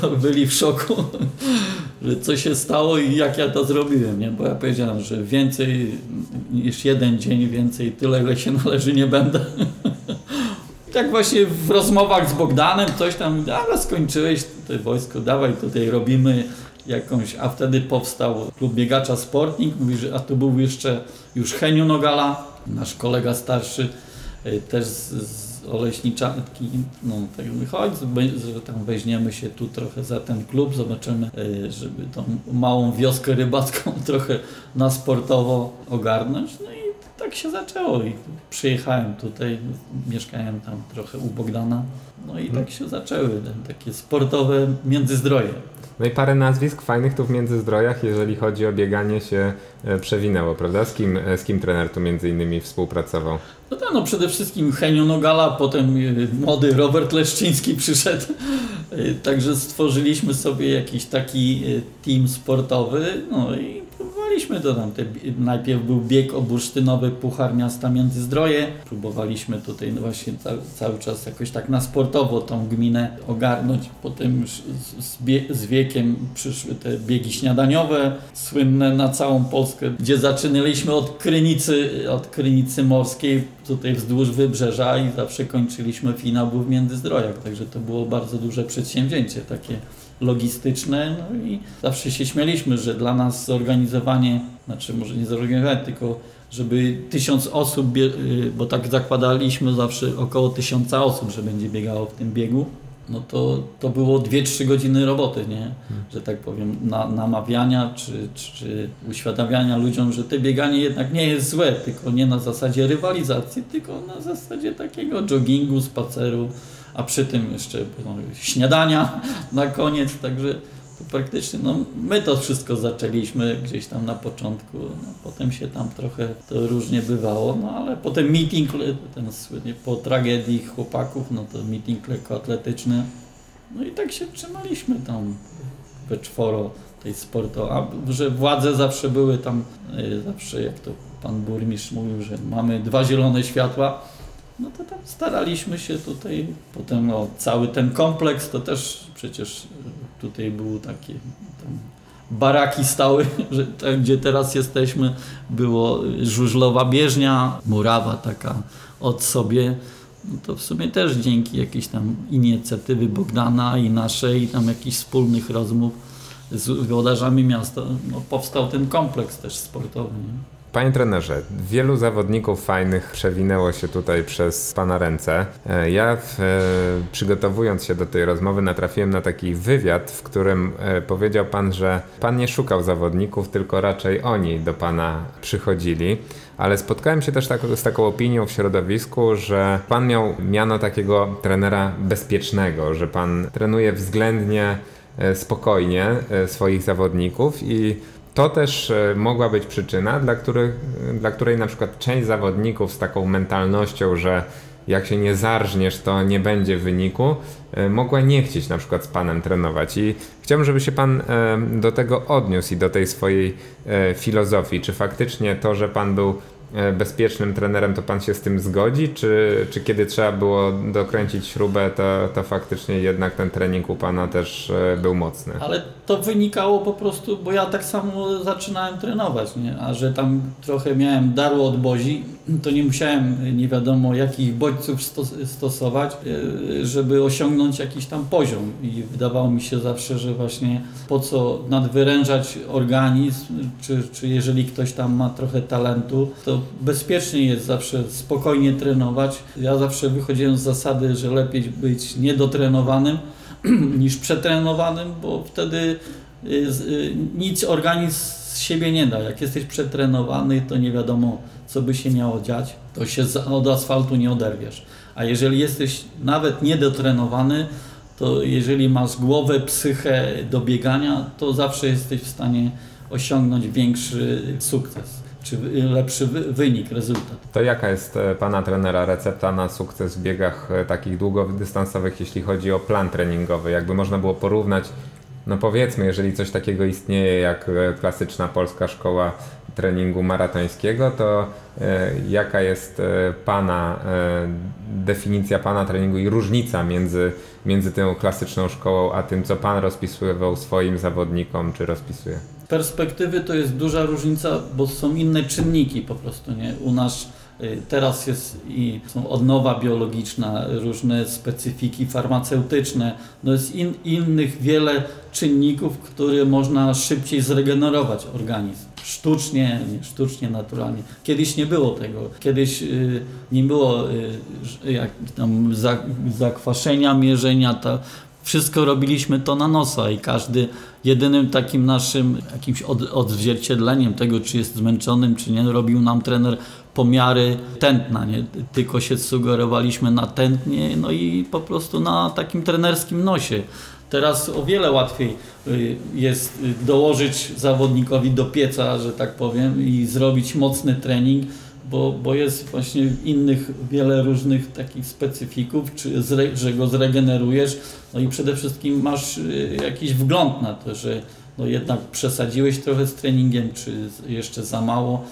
to byli w szoku, że co się stało i jak ja to zrobiłem, nie? Bo ja powiedziałem, że więcej niż jeden dzień, więcej tyle, ile się należy, nie będę. Tak właśnie w rozmowach z Bogdanem coś tam, ale skończyłeś tutaj wojsko, dawaj tutaj robimy jakąś, a wtedy powstał klub biegacza Sportnik, a tu był jeszcze już Heniu Nogala, nasz kolega starszy, też z Oleśniczanki, tak chodź, tam weźmiemy się tu trochę za ten klub, zobaczymy, żeby tą małą wioskę rybacką trochę na sportowo ogarnąć, i tak się zaczęło i przyjechałem tutaj, mieszkałem tam trochę u Bogdana, i tak się zaczęły takie sportowe Międzyzdroje. No i parę nazwisk fajnych tu w Międzyzdrojach, jeżeli chodzi o bieganie, się przewinęło, prawda? Z kim trener tu między innymi współpracował? Przede wszystkim Henio Nogala, potem młody Robert Leszczyński przyszedł. Także stworzyliśmy sobie jakiś taki team sportowy, i próbowaliśmy to tam. Najpierw był bieg obursztynowy, Puchar Miasta Międzyzdroje. Próbowaliśmy tutaj właśnie cały czas jakoś tak na sportowo tą gminę ogarnąć. Potem już z wiekiem przyszły te biegi śniadaniowe, słynne na całą Polskę, gdzie zaczynaliśmy od Krynicy Morskiej, tutaj wzdłuż wybrzeża i zawsze kończyliśmy finał w Międzyzdrojach. Także to było bardzo duże przedsięwzięcie, takie logistyczne, i zawsze się śmialiśmy, że dla nas zorganizowanie, może nie zorganizowanie, tylko żeby 1000 osób, bo tak zakładaliśmy zawsze około 1000 osób, że będzie biegało w tym biegu, to było 2-3 godziny roboty, nie? Że tak powiem, namawiania czy uświadamiania ludziom, że to bieganie jednak nie jest złe, tylko nie na zasadzie rywalizacji, tylko na zasadzie takiego joggingu, spaceru, a przy tym jeszcze śniadania na koniec, także to praktycznie my to wszystko zaczęliśmy gdzieś tam na początku, potem się tam trochę to różnie bywało, ale potem meeting, ten słynny po tragedii chłopaków, to meeting lekkoatletyczny, i tak się trzymaliśmy tam we czworo tej sportu, a że władze zawsze były tam, zawsze jak to pan burmistrz mówił, że mamy 2 zielone światła, to tam staraliśmy się tutaj, potem cały ten kompleks, to też przecież tutaj były takie tam baraki stałe, że tam, gdzie teraz jesteśmy, było żużlowa bieżnia, murawa taka od sobie, to w sumie też dzięki jakiejś tam inicjatywy Bogdana i naszej, i tam jakichś wspólnych rozmów z włodarzami miasta, powstał ten kompleks też sportowy, nie? Panie trenerze, wielu zawodników fajnych przewinęło się tutaj przez pana ręce. Ja przygotowując się do tej rozmowy natrafiłem na taki wywiad, w którym powiedział pan, że pan nie szukał zawodników, tylko raczej oni do pana przychodzili. Ale spotkałem się też z taką opinią w środowisku, że pan miał miano takiego trenera bezpiecznego, że pan trenuje względnie spokojnie swoich zawodników i to też mogła być przyczyna, dla której na przykład część zawodników z taką mentalnością, że jak się nie zarżniesz, to nie będzie wyniku, mogła nie chcieć na przykład z panem trenować. I chciałbym, żeby się pan do tego odniósł i do tej swojej filozofii. Czy faktycznie to, że pan był bezpiecznym trenerem, to pan się z tym zgodzi? Czy kiedy trzeba było dokręcić śrubę, to faktycznie jednak ten trening u pana też był mocny? Ale to wynikało po prostu, bo ja tak samo zaczynałem trenować, nie? A że tam trochę miałem daru od bozi, to nie musiałem nie wiadomo jakich bodźców stosować, żeby osiągnąć jakiś tam poziom. I wydawało mi się zawsze, że właśnie po co nadwyrężać organizm, czy jeżeli ktoś tam ma trochę talentu, to bezpiecznie jest zawsze spokojnie trenować. Ja zawsze wychodziłem z zasady, że lepiej być niedotrenowanym niż przetrenowanym, bo wtedy nic organizm z siebie nie da. Jak jesteś przetrenowany, to nie wiadomo, co by się miało dziać, to się od asfaltu nie oderwiesz. A jeżeli jesteś nawet niedotrenowany, to jeżeli masz głowę, psychę do biegania, to zawsze jesteś w stanie osiągnąć większy sukces, czy lepszy wynik, rezultat. To jaka jest pana trenera recepta na sukces w biegach takich długodystansowych, jeśli chodzi o plan treningowy? Jakby można było porównać, no powiedzmy, jeżeli coś takiego istnieje jak klasyczna polska szkoła treningu maratońskiego, to jaka jest pana definicja pana treningu i różnica między tą klasyczną szkołą a tym, co pan rozpisywał swoim zawodnikom, czy rozpisuje? Z perspektywy to jest duża różnica, bo są inne czynniki po prostu, nie? U nas teraz jest i są odnowa biologiczna, różne specyfiki farmaceutyczne, no jest innych wiele czynników, które można szybciej zregenerować organizm. Sztucznie, sztucznie, naturalnie. Kiedyś nie było tego. Kiedyś nie było jak tam zakwaszenia, mierzenia. Wszystko robiliśmy to na nosa i każdy jedynym takim naszym jakimś odzwierciedleniem tego, czy jest zmęczonym, czy nie, robił nam trener pomiary tętna, nie? Tylko się sugerowaliśmy na tętnie, no i po prostu na takim trenerskim nosie. Teraz o wiele łatwiej jest dołożyć zawodnikowi do pieca, że tak powiem, i zrobić mocny trening, bo jest właśnie innych wiele różnych takich specyfików, że go zregenerujesz, no i przede wszystkim masz jakiś wgląd na to, że no jednak przesadziłeś trochę z treningiem, czy jeszcze za mało.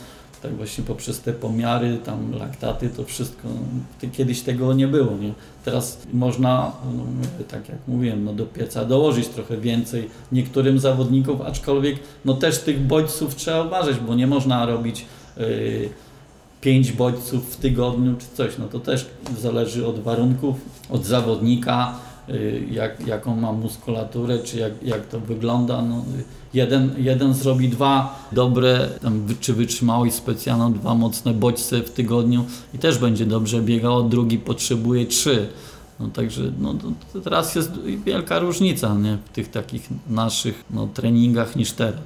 Tak właśnie poprzez te pomiary, tam laktaty, to wszystko, kiedyś tego nie było, nie? Teraz można, no, tak jak mówiłem, no, do pieca dołożyć trochę więcej niektórym zawodnikom, aczkolwiek no, też tych bodźców trzeba uważać, bo nie można robić 5 bodźców w tygodniu czy coś, no to też zależy od warunków, od zawodnika, jaką ma muskulaturę, czy jak to wygląda. No, jeden zrobi 2 dobre, tam, czy wytrzymałość specjalną, 2 mocne bodźce w tygodniu i też będzie dobrze biegał, drugi potrzebuje 3. No, także no, teraz jest wielka różnica, nie? W tych takich naszych treningach niż teraz.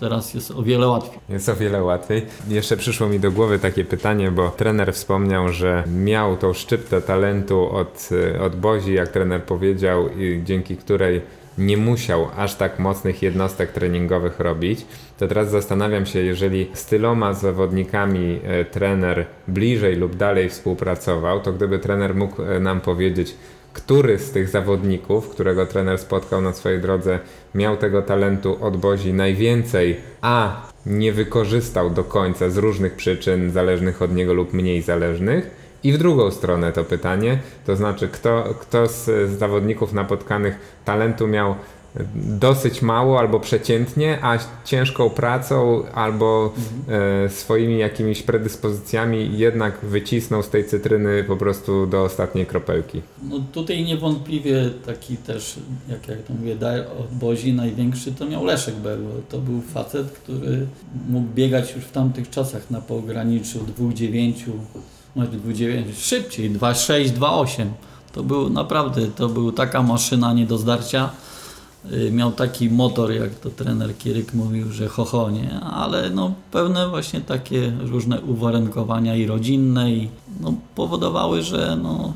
Teraz jest o wiele łatwiej. Jest o wiele łatwiej. Jeszcze przyszło mi do głowy takie pytanie, bo trener wspomniał, że miał tą szczyptę talentu od Bozi, jak trener powiedział, i dzięki której nie musiał aż tak mocnych jednostek treningowych robić, to teraz zastanawiam się, jeżeli z tyloma zawodnikami trener bliżej lub dalej współpracował, to gdyby trener mógł nam powiedzieć, który z tych zawodników, którego trener spotkał na swojej drodze, miał tego talentu od Bozi najwięcej, a nie wykorzystał do końca z różnych przyczyn zależnych od niego lub mniej zależnych, i w drugą stronę to pytanie, to znaczy kto z zawodników napotkanych talentu miał dosyć mało albo przeciętnie, a ciężką pracą albo swoimi jakimiś predyspozycjami jednak wycisnął z tej cytryny po prostu do ostatniej kropelki. No tutaj niewątpliwie taki też, jak to mówię, od Bozi największy to miał Leszek Bewu. To był facet, który mógł biegać już w tamtych czasach na pograniczu 2,9 szybciej, 2,6, 2,8. To był taka maszyna nie do zdarcia. Miał taki motor, jak to trener Kiryk mówił, że ho, nie? Ale no, pewne właśnie takie różne uwarunkowania i rodzinne i no, powodowały, że no,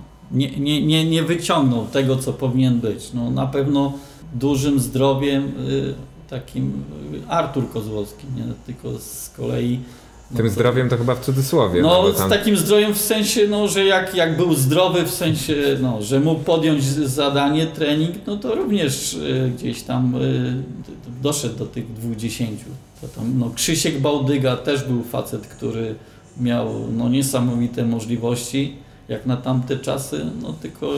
nie wyciągnął tego, co powinien być. No, na pewno dużym zdrowiem takim Artur Kozłowski, nie? Tylko z kolei tym zdrowiem to chyba w cudzysłowie. No tam... z takim zdrowiem w sensie, no, że jak był zdrowy, w sensie, no, że mógł podjąć zadanie, trening, no to również gdzieś tam doszedł do tych 2,10. To tam, no, Krzysiek Bałdyga też był facet, który miał no, niesamowite możliwości, jak na tamte czasy, no tylko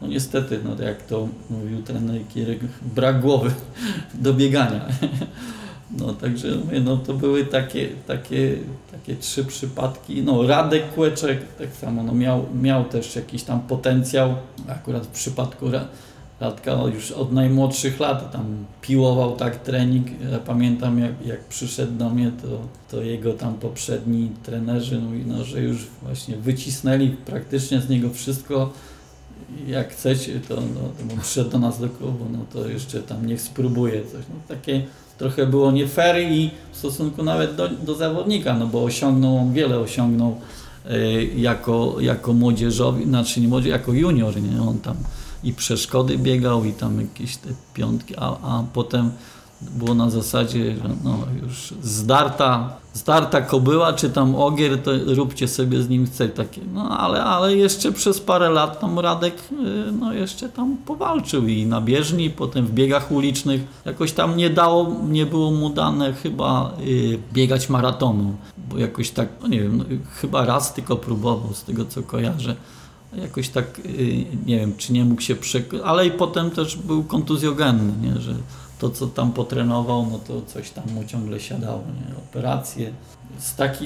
no, niestety, no, jak to mówił trener Kiryk, brak głowy do biegania. No także no, to były takie 3 przypadki. No, Radek Kłeczek tak samo no, miał też jakiś tam potencjał. Akurat w przypadku Radka już od najmłodszych lat tam piłował tak trening. Pamiętam jak przyszedł do mnie, to jego tam poprzedni trenerzy, no, że już właśnie wycisnęli praktycznie z niego wszystko. Jak chcecie, to przyszedł do nas do klubu, no to jeszcze tam niech spróbuje coś. No, takie trochę było nie fair i w stosunku nawet do zawodnika, no bo wiele osiągnął jako młodzieżowy, znaczy nie młodzież, jako junior, nie? On tam i przeszkody biegał i tam jakieś te piątki, a potem było na zasadzie, że no już zdarta kobyła czy tam ogier, to róbcie sobie z nim chce takie, no ale jeszcze przez parę lat tam Radek no jeszcze tam powalczył i na bieżni, potem w biegach ulicznych jakoś tam nie było mu dane chyba biegać maratonu, bo jakoś tak, no nie wiem, no, chyba raz tylko próbował z tego co kojarzę. Jakoś tak, nie wiem, czy nie mógł się przekonać, ale i potem też był kontuzjogenny, nie? Że to, co tam potrenował, no to coś tam mu ciągle siadało, nie? Operacje.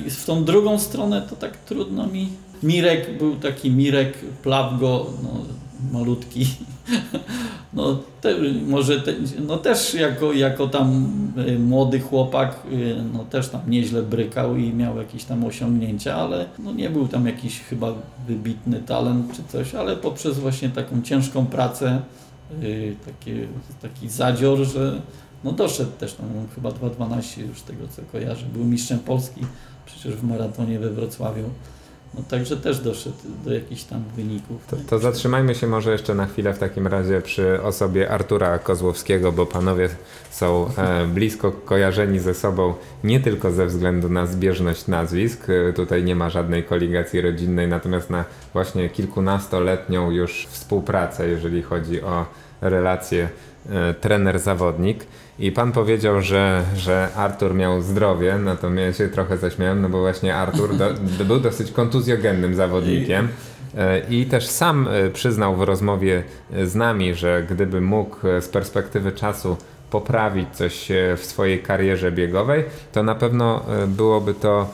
W tą drugą stronę to tak trudno mi. Mirek był taki Mirek Płagwo, no, malutki. No, też jako tam młody chłopak, no też tam nieźle brykał i miał jakieś tam osiągnięcia, ale no nie był tam jakiś chyba wybitny talent czy coś, ale poprzez właśnie taką ciężką pracę, taki zadzior, że no doszedł też tam, no, chyba 2:12 już tego co kojarzę, był mistrzem Polski przecież w maratonie we Wrocławiu. No także też doszedł do jakichś tam wyników. To zatrzymajmy się może jeszcze na chwilę w takim razie przy osobie Artura Kozłowskiego, bo panowie są blisko kojarzeni ze sobą nie tylko ze względu na zbieżność nazwisk, tutaj nie ma żadnej koligacji rodzinnej, natomiast na właśnie kilkunastoletnią już współpracę, jeżeli chodzi o relacje trener-zawodnik. I pan powiedział, że Artur miał zdrowie, natomiast się trochę zaśmiałem, no bo właśnie Artur był dosyć kontuzjogennym zawodnikiem i też sam przyznał w rozmowie z nami, że gdyby mógł z perspektywy czasu poprawić coś w swojej karierze biegowej, to na pewno byłoby to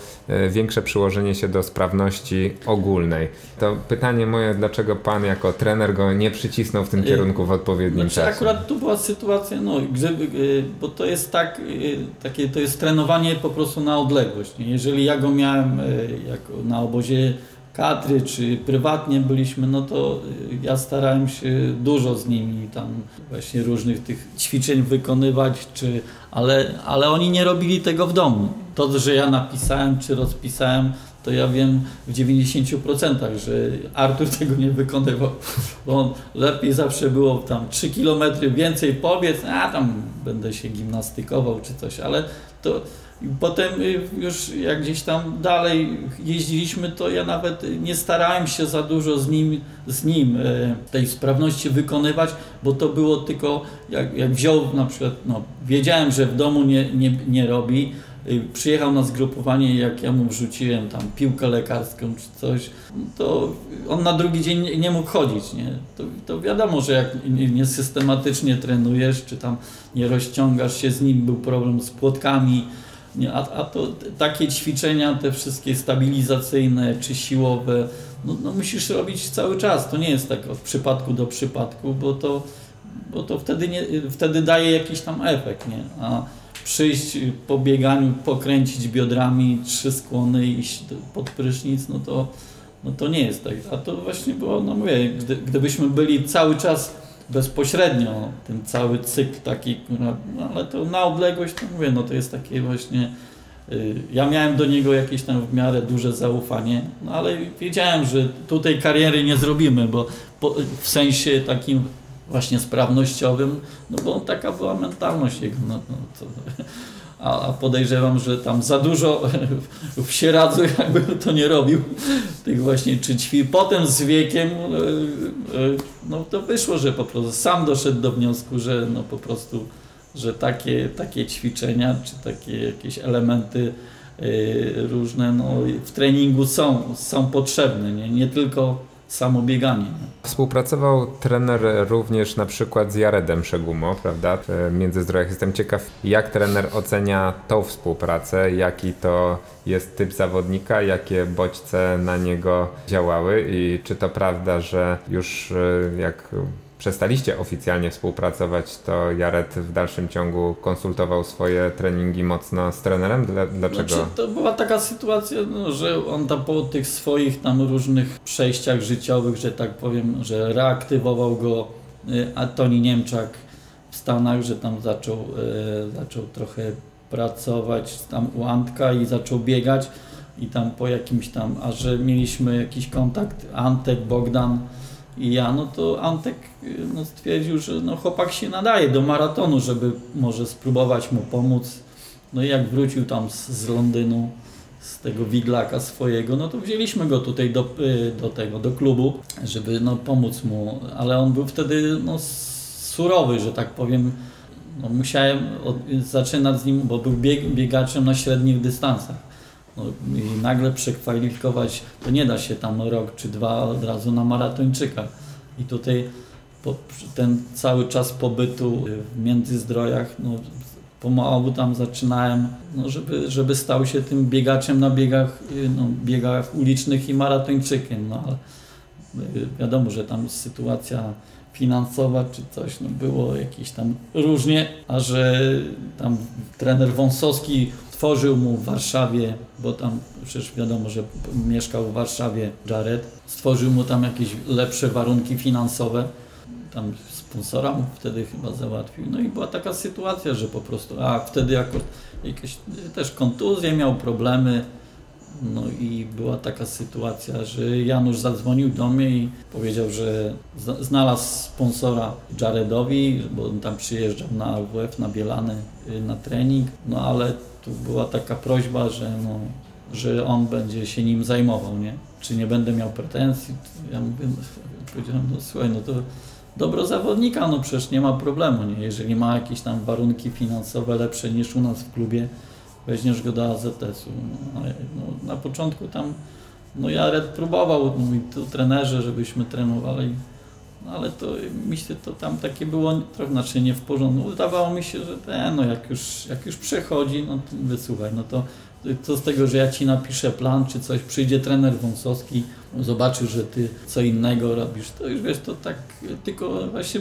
większe przyłożenie się do sprawności ogólnej. To pytanie moje, dlaczego pan jako trener go nie przycisnął w tym kierunku w odpowiednim czasie? Akurat tu była sytuacja, no, bo to jest takie to jest trenowanie po prostu na odległość. Jeżeli ja go miałem jako na obozie kadry, czy prywatnie byliśmy, no to ja starałem się dużo z nimi tam właśnie różnych tych ćwiczeń wykonywać, ale oni nie robili tego w domu. To, że ja napisałem czy rozpisałem, to ja wiem w 90%, że Artur tego nie wykonywał, bo on lepiej zawsze było tam 3 km więcej powiedz, a tam będę się gimnastykował czy coś, ale to... Potem już jak gdzieś tam dalej jeździliśmy, to ja nawet nie starałem się za dużo z nim tej sprawności wykonywać, bo to było tylko jak wziął na przykład, no, wiedziałem, że w domu nie robi, przyjechał na zgrupowanie, jak ja mu wrzuciłem tam piłkę lekarską czy coś, to on na drugi dzień nie mógł chodzić, nie? To wiadomo, że jak niesystematycznie trenujesz, czy tam nie rozciągasz się, z nim był problem z płotkami. Nie, a to takie ćwiczenia, te wszystkie stabilizacyjne czy siłowe, no musisz robić cały czas. To nie jest tak od przypadku do przypadku, bo to wtedy daje jakiś tam efekt, nie? A przyjść po bieganiu, pokręcić biodrami, 3 skłony, iść pod prysznic, no to nie jest tak. A to właśnie było, no mówię, gdybyśmy byli cały czas bezpośrednio, ten cały cykl taki, no ale to na odległość, to mówię, no to jest takie właśnie, ja miałem do niego jakieś tam w miarę duże zaufanie, no ale wiedziałem, że tutaj kariery nie zrobimy, bo w sensie takim właśnie sprawnościowym, no bo taka była mentalność jego, a podejrzewam, że tam za dużo w Sieradzu jakby to nie robił, tych właśnie czy ćwi. Potem z wiekiem no to wyszło, że po prostu sam doszedł do wniosku, że no po prostu, że takie ćwiczenia czy takie jakieś elementy różne no w treningu są potrzebne, nie tylko samo bieganie. Współpracował trener również na przykład z Yaredem Shegumo, prawda? W Międzyzdrojach. Jestem ciekaw, jak trener ocenia tą współpracę, jaki to jest typ zawodnika, jakie bodźce na niego działały i czy to prawda, że już jak przestaliście oficjalnie współpracować, to Yared w dalszym ciągu konsultował swoje treningi mocno z trenerem? Dlaczego? Znaczy, to była taka sytuacja, no, że on tam po tych swoich tam różnych przejściach życiowych, że tak powiem, że reaktywował go Tony Niemczak w Stanach, że tam zaczął trochę pracować tam u Antka i zaczął biegać i tam po jakimś tam, a że mieliśmy jakiś kontakt, Antek, Bogdan i ja, no to Antek no, stwierdził, że no, chłopak się nadaje do maratonu, żeby może spróbować mu pomóc. No i jak wrócił tam z Londynu, z tego Wiglaka swojego, no to wzięliśmy go tutaj do klubu, żeby no, pomóc mu, ale on był wtedy no, surowy, że tak powiem. No, musiałem zaczynać z nim, bo był biegaczem na średnich dystansach. No, i nagle przekwalifikować, to nie da się tam rok czy dwa od razu na maratończyka. I tutaj ten cały czas pobytu w Międzyzdrojach, no, pomału tam zaczynałem, no, żeby stał się tym biegaczem na biegach ulicznych i maratończykiem. No, ale wiadomo, że tam sytuacja finansowa czy coś, no, było jakieś tam różnie, a że tam trener Wąsowski stworzył mu w Warszawie, bo tam przecież wiadomo, że mieszkał w Warszawie Yared, stworzył mu tam jakieś lepsze warunki finansowe, tam sponsora mu wtedy chyba załatwił, no i była taka sytuacja, że po prostu, a wtedy akurat jakieś też kontuzje miał, problemy, no i była taka sytuacja, że Janusz zadzwonił do mnie i powiedział, że znalazł sponsora Yaredowi, bo on tam przyjeżdżał na AWF, na Bielany, na trening, no ale tu była taka prośba, że, no, że on będzie się nim zajmował, nie? Czy nie będę miał pretensji? Ja mówię, powiedziałem, no słuchaj, no to dobro zawodnika, no przecież nie ma problemu, nie? Jeżeli ma jakieś tam warunki finansowe lepsze niż u nas w klubie, weźmiesz go do AZS-u. No, na początku tam, no Yared próbował, mówi tu trenerze, żebyśmy trenowali, no, ale to mi się to tam takie było trochę znaczy nie w porządku. Wydawało mi się, że no jak już przechodzi, no to wysłuchaj, no to co z tego, że ja ci napiszę plan czy coś, przyjdzie trener Wąsowski, zobaczy, że ty co innego robisz, to już wiesz, to tak tylko właśnie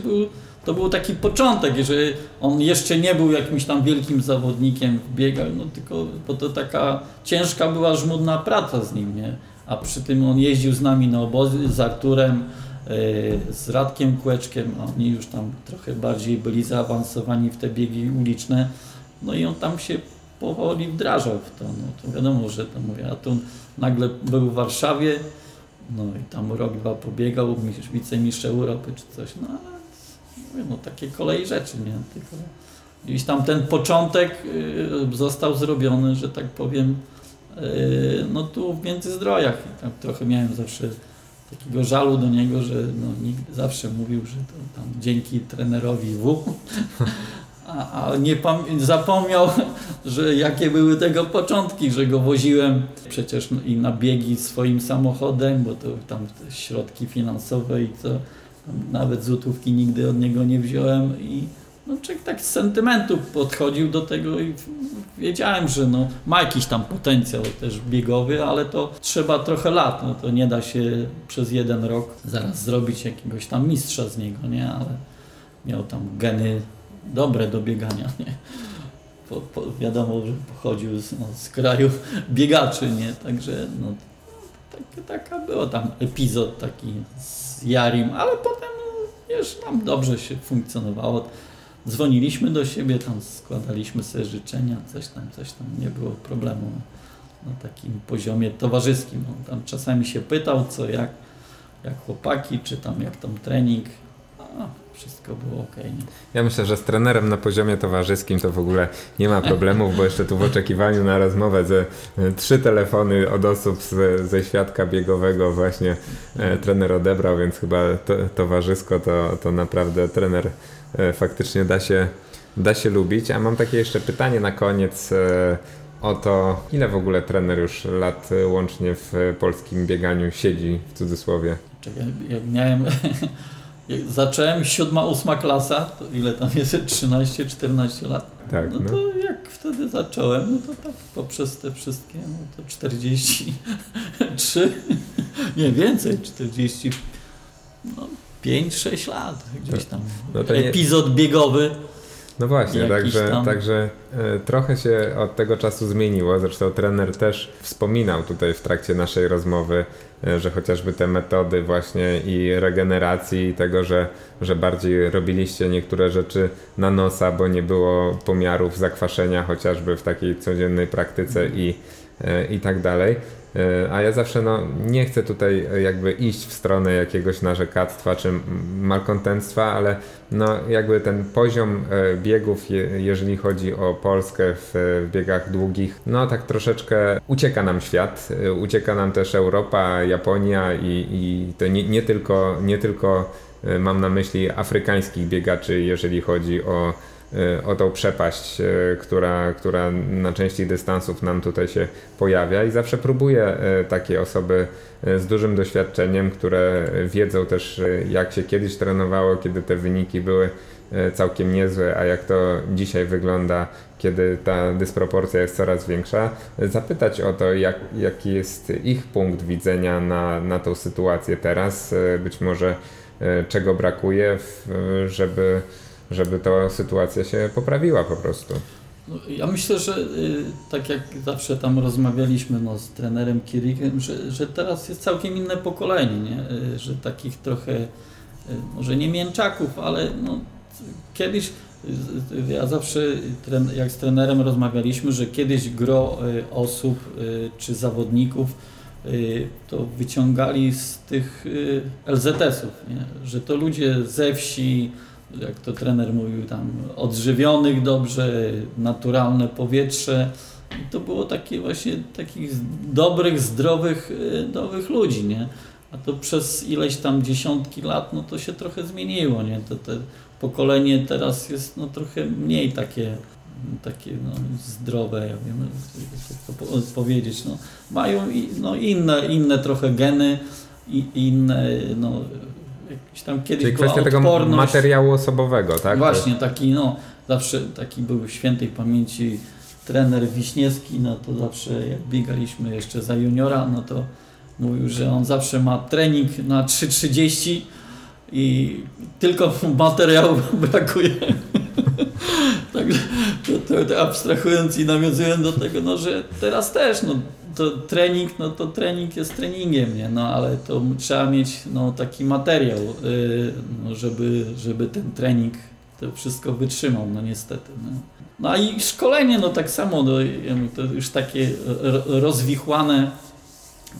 to był taki początek, że on jeszcze nie był jakimś tam wielkim zawodnikiem w biegach, no tylko, bo to taka ciężka była żmudna praca z nim, nie? A przy tym on jeździł z nami na obozy z Arturem, z Radkiem Kłeczkiem, oni już tam trochę bardziej byli zaawansowani w te biegi uliczne, no i on tam się powoli wdrażał w to, no to wiadomo, że to mówię, a tu nagle był w Warszawie, no i tam rok, dwa pobiegał, wicemistrz Europy czy coś, no ale mówię, no takie kolei rzeczy, nie, tylko gdzieś tam ten początek został zrobiony, że tak powiem, no tu w Międzyzdrojach i tam trochę miałem zawsze takiego żalu do niego, że no, nikt zawsze mówił, że to tam dzięki trenerowi W, a nie zapomniał, że jakie były tego początki, że go woziłem przecież i na biegi swoim samochodem, bo to tam te środki finansowe i to nawet złotówki nigdy od niego nie wziąłem i no, człowiek tak z sentymentu podchodził do tego i wiedziałem, że no, ma jakiś tam potencjał też biegowy, ale to trzeba trochę lat, no to nie da się przez jeden rok zaraz zrobić jakiegoś tam mistrza z niego, nie, ale miał tam geny dobre do biegania, nie, wiadomo, że pochodził z kraju biegaczy, nie, także no, taka była tam epizod taki z Yarim, ale potem wiesz, tam dobrze się funkcjonowało. Dzwoniliśmy do siebie, tam składaliśmy sobie życzenia, coś tam, nie było problemu na takim poziomie towarzyskim. On tam czasami się pytał, co, jak chłopaki, czy tam jak tam trening, a wszystko było okej. Okay. Ja myślę, że z trenerem na poziomie towarzyskim to w ogóle nie ma problemów, bo jeszcze tu w oczekiwaniu na rozmowę ze 3 telefony od osób ze świadka biegowego właśnie trener odebrał, więc chyba towarzysko to naprawdę trener faktycznie da się lubić. A mam takie jeszcze pytanie na koniec o to, ile w ogóle trener już lat łącznie w polskim bieganiu siedzi, w cudzysłowie. Czekaj, jak miałem... Jak zacząłem 7-8 klasa, to ile tam jest, 13-14 lat? Tak, no to jak wtedy zacząłem, no to tak poprzez te wszystkie, no to 43, nie więcej, 40, no 5-6 lat gdzieś tam. No to epizod nie... biegowy. No właśnie, także trochę się od tego czasu zmieniło. Zresztą trener też wspominał tutaj w trakcie naszej rozmowy, że chociażby te metody właśnie i regeneracji i tego, że bardziej robiliście niektóre rzeczy na nosa, bo nie było pomiarów zakwaszenia chociażby w takiej codziennej praktyce i tak dalej. A ja zawsze nie chcę tutaj jakby iść w stronę jakiegoś narzekactwa czy malkontentstwa, ale jakby ten poziom biegów, jeżeli chodzi o Polskę w biegach długich, tak troszeczkę ucieka nam świat, ucieka nam też Europa, Japonia i to nie tylko mam na myśli afrykańskich biegaczy, jeżeli chodzi o tą przepaść, która na części dystansów nam tutaj się pojawia i zawsze próbuję takie osoby z dużym doświadczeniem, które wiedzą też jak się kiedyś trenowało, kiedy te wyniki były całkiem niezłe, a jak to dzisiaj wygląda, kiedy ta dysproporcja jest coraz większa, zapytać o to, jaki jest ich punkt widzenia na tą sytuację teraz, być może czego brakuje, żeby ta sytuacja się poprawiła po prostu. Ja myślę, że tak jak zawsze tam rozmawialiśmy z trenerem Kirykiem, że teraz jest całkiem inne pokolenie, nie? Że takich trochę, może nie mięczaków, ale kiedyś, ja zawsze jak z trenerem rozmawialiśmy, że kiedyś gro osób czy zawodników to wyciągali z tych LZS-ów, nie? Że to ludzie ze wsi, jak to trener mówił, tam odżywionych dobrze, naturalne powietrze. I to było takie właśnie takich dobrych, zdrowych, nowych ludzi, nie? A to przez ileś tam dziesiątki lat, to się trochę zmieniło, nie? To pokolenie teraz jest trochę mniej takie zdrowe, ja wiem, jak to powiedzieć. Mają inne trochę geny i inne, jakiś tam kiedyś. Czyli kwestia odporność. Tego materiału osobowego, tak? Właśnie, taki, zawsze taki był w świętej pamięci trener Wiśniewski, to zawsze jak biegaliśmy jeszcze za juniora, to mówił, że on zawsze ma trening na 3:30 i tylko materiału brakuje. Także to abstrahując i nawiązując do tego, że teraz też, to trening, to trening jest treningiem, nie? Ale to trzeba mieć taki materiał, żeby ten trening to wszystko wytrzymał, niestety. I szkolenie, tak samo, to już takie rozwichłane,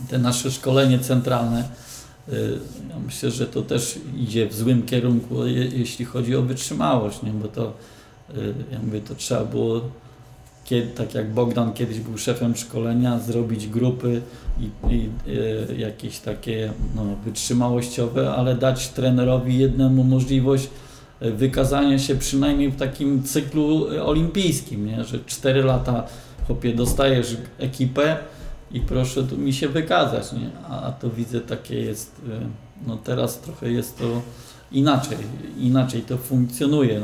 te nasze szkolenie centralne, ja myślę, że to też idzie w złym kierunku, jeśli chodzi o wytrzymałość, nie? Bo to, ja mówię, to trzeba było, tak jak Bogdan kiedyś był szefem szkolenia, zrobić grupy i jakieś takie wytrzymałościowe, ale dać trenerowi jednemu możliwość wykazania się przynajmniej w takim cyklu olimpijskim, nie? Że 4 lata, chłopie, dostajesz ekipę i proszę tu mi się wykazać, nie? A to widzę takie jest, teraz trochę jest to inaczej to funkcjonuje.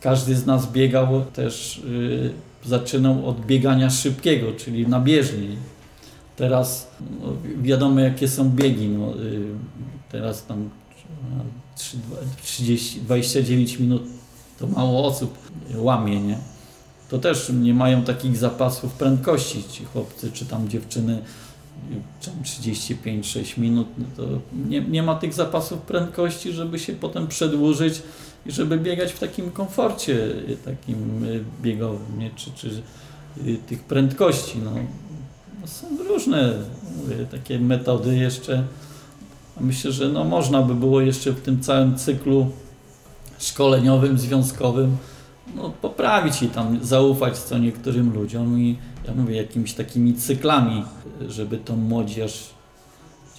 Każdy z nas biegał też, zaczynał od biegania szybkiego, czyli na bieżni. Teraz wiadomo jakie są biegi. Teraz tam 29 minut to mało osób łamie, nie? To też nie mają takich zapasów prędkości ci chłopcy czy tam dziewczyny. 35-6 minut, to nie ma tych zapasów prędkości, żeby się potem przedłużyć i żeby biegać w takim komforcie takim biegowym, nie? Czy tych prędkości. Są różne takie metody jeszcze. Myślę, że można by było jeszcze w tym całym cyklu szkoleniowym, związkowym poprawić i tam zaufać co niektórym ludziom i ja mówię jakimiś takimi cyklami, żeby tą młodzież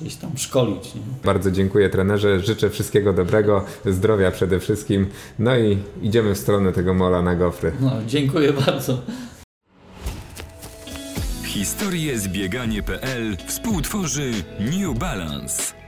gdzieś tam szkolić. Nie? Bardzo dziękuję trenerze, życzę wszystkiego dobrego, zdrowia przede wszystkim. I idziemy w stronę tego mola na gofry. Dziękuję bardzo. Historię z Bieganie.pl współtworzy New Balance.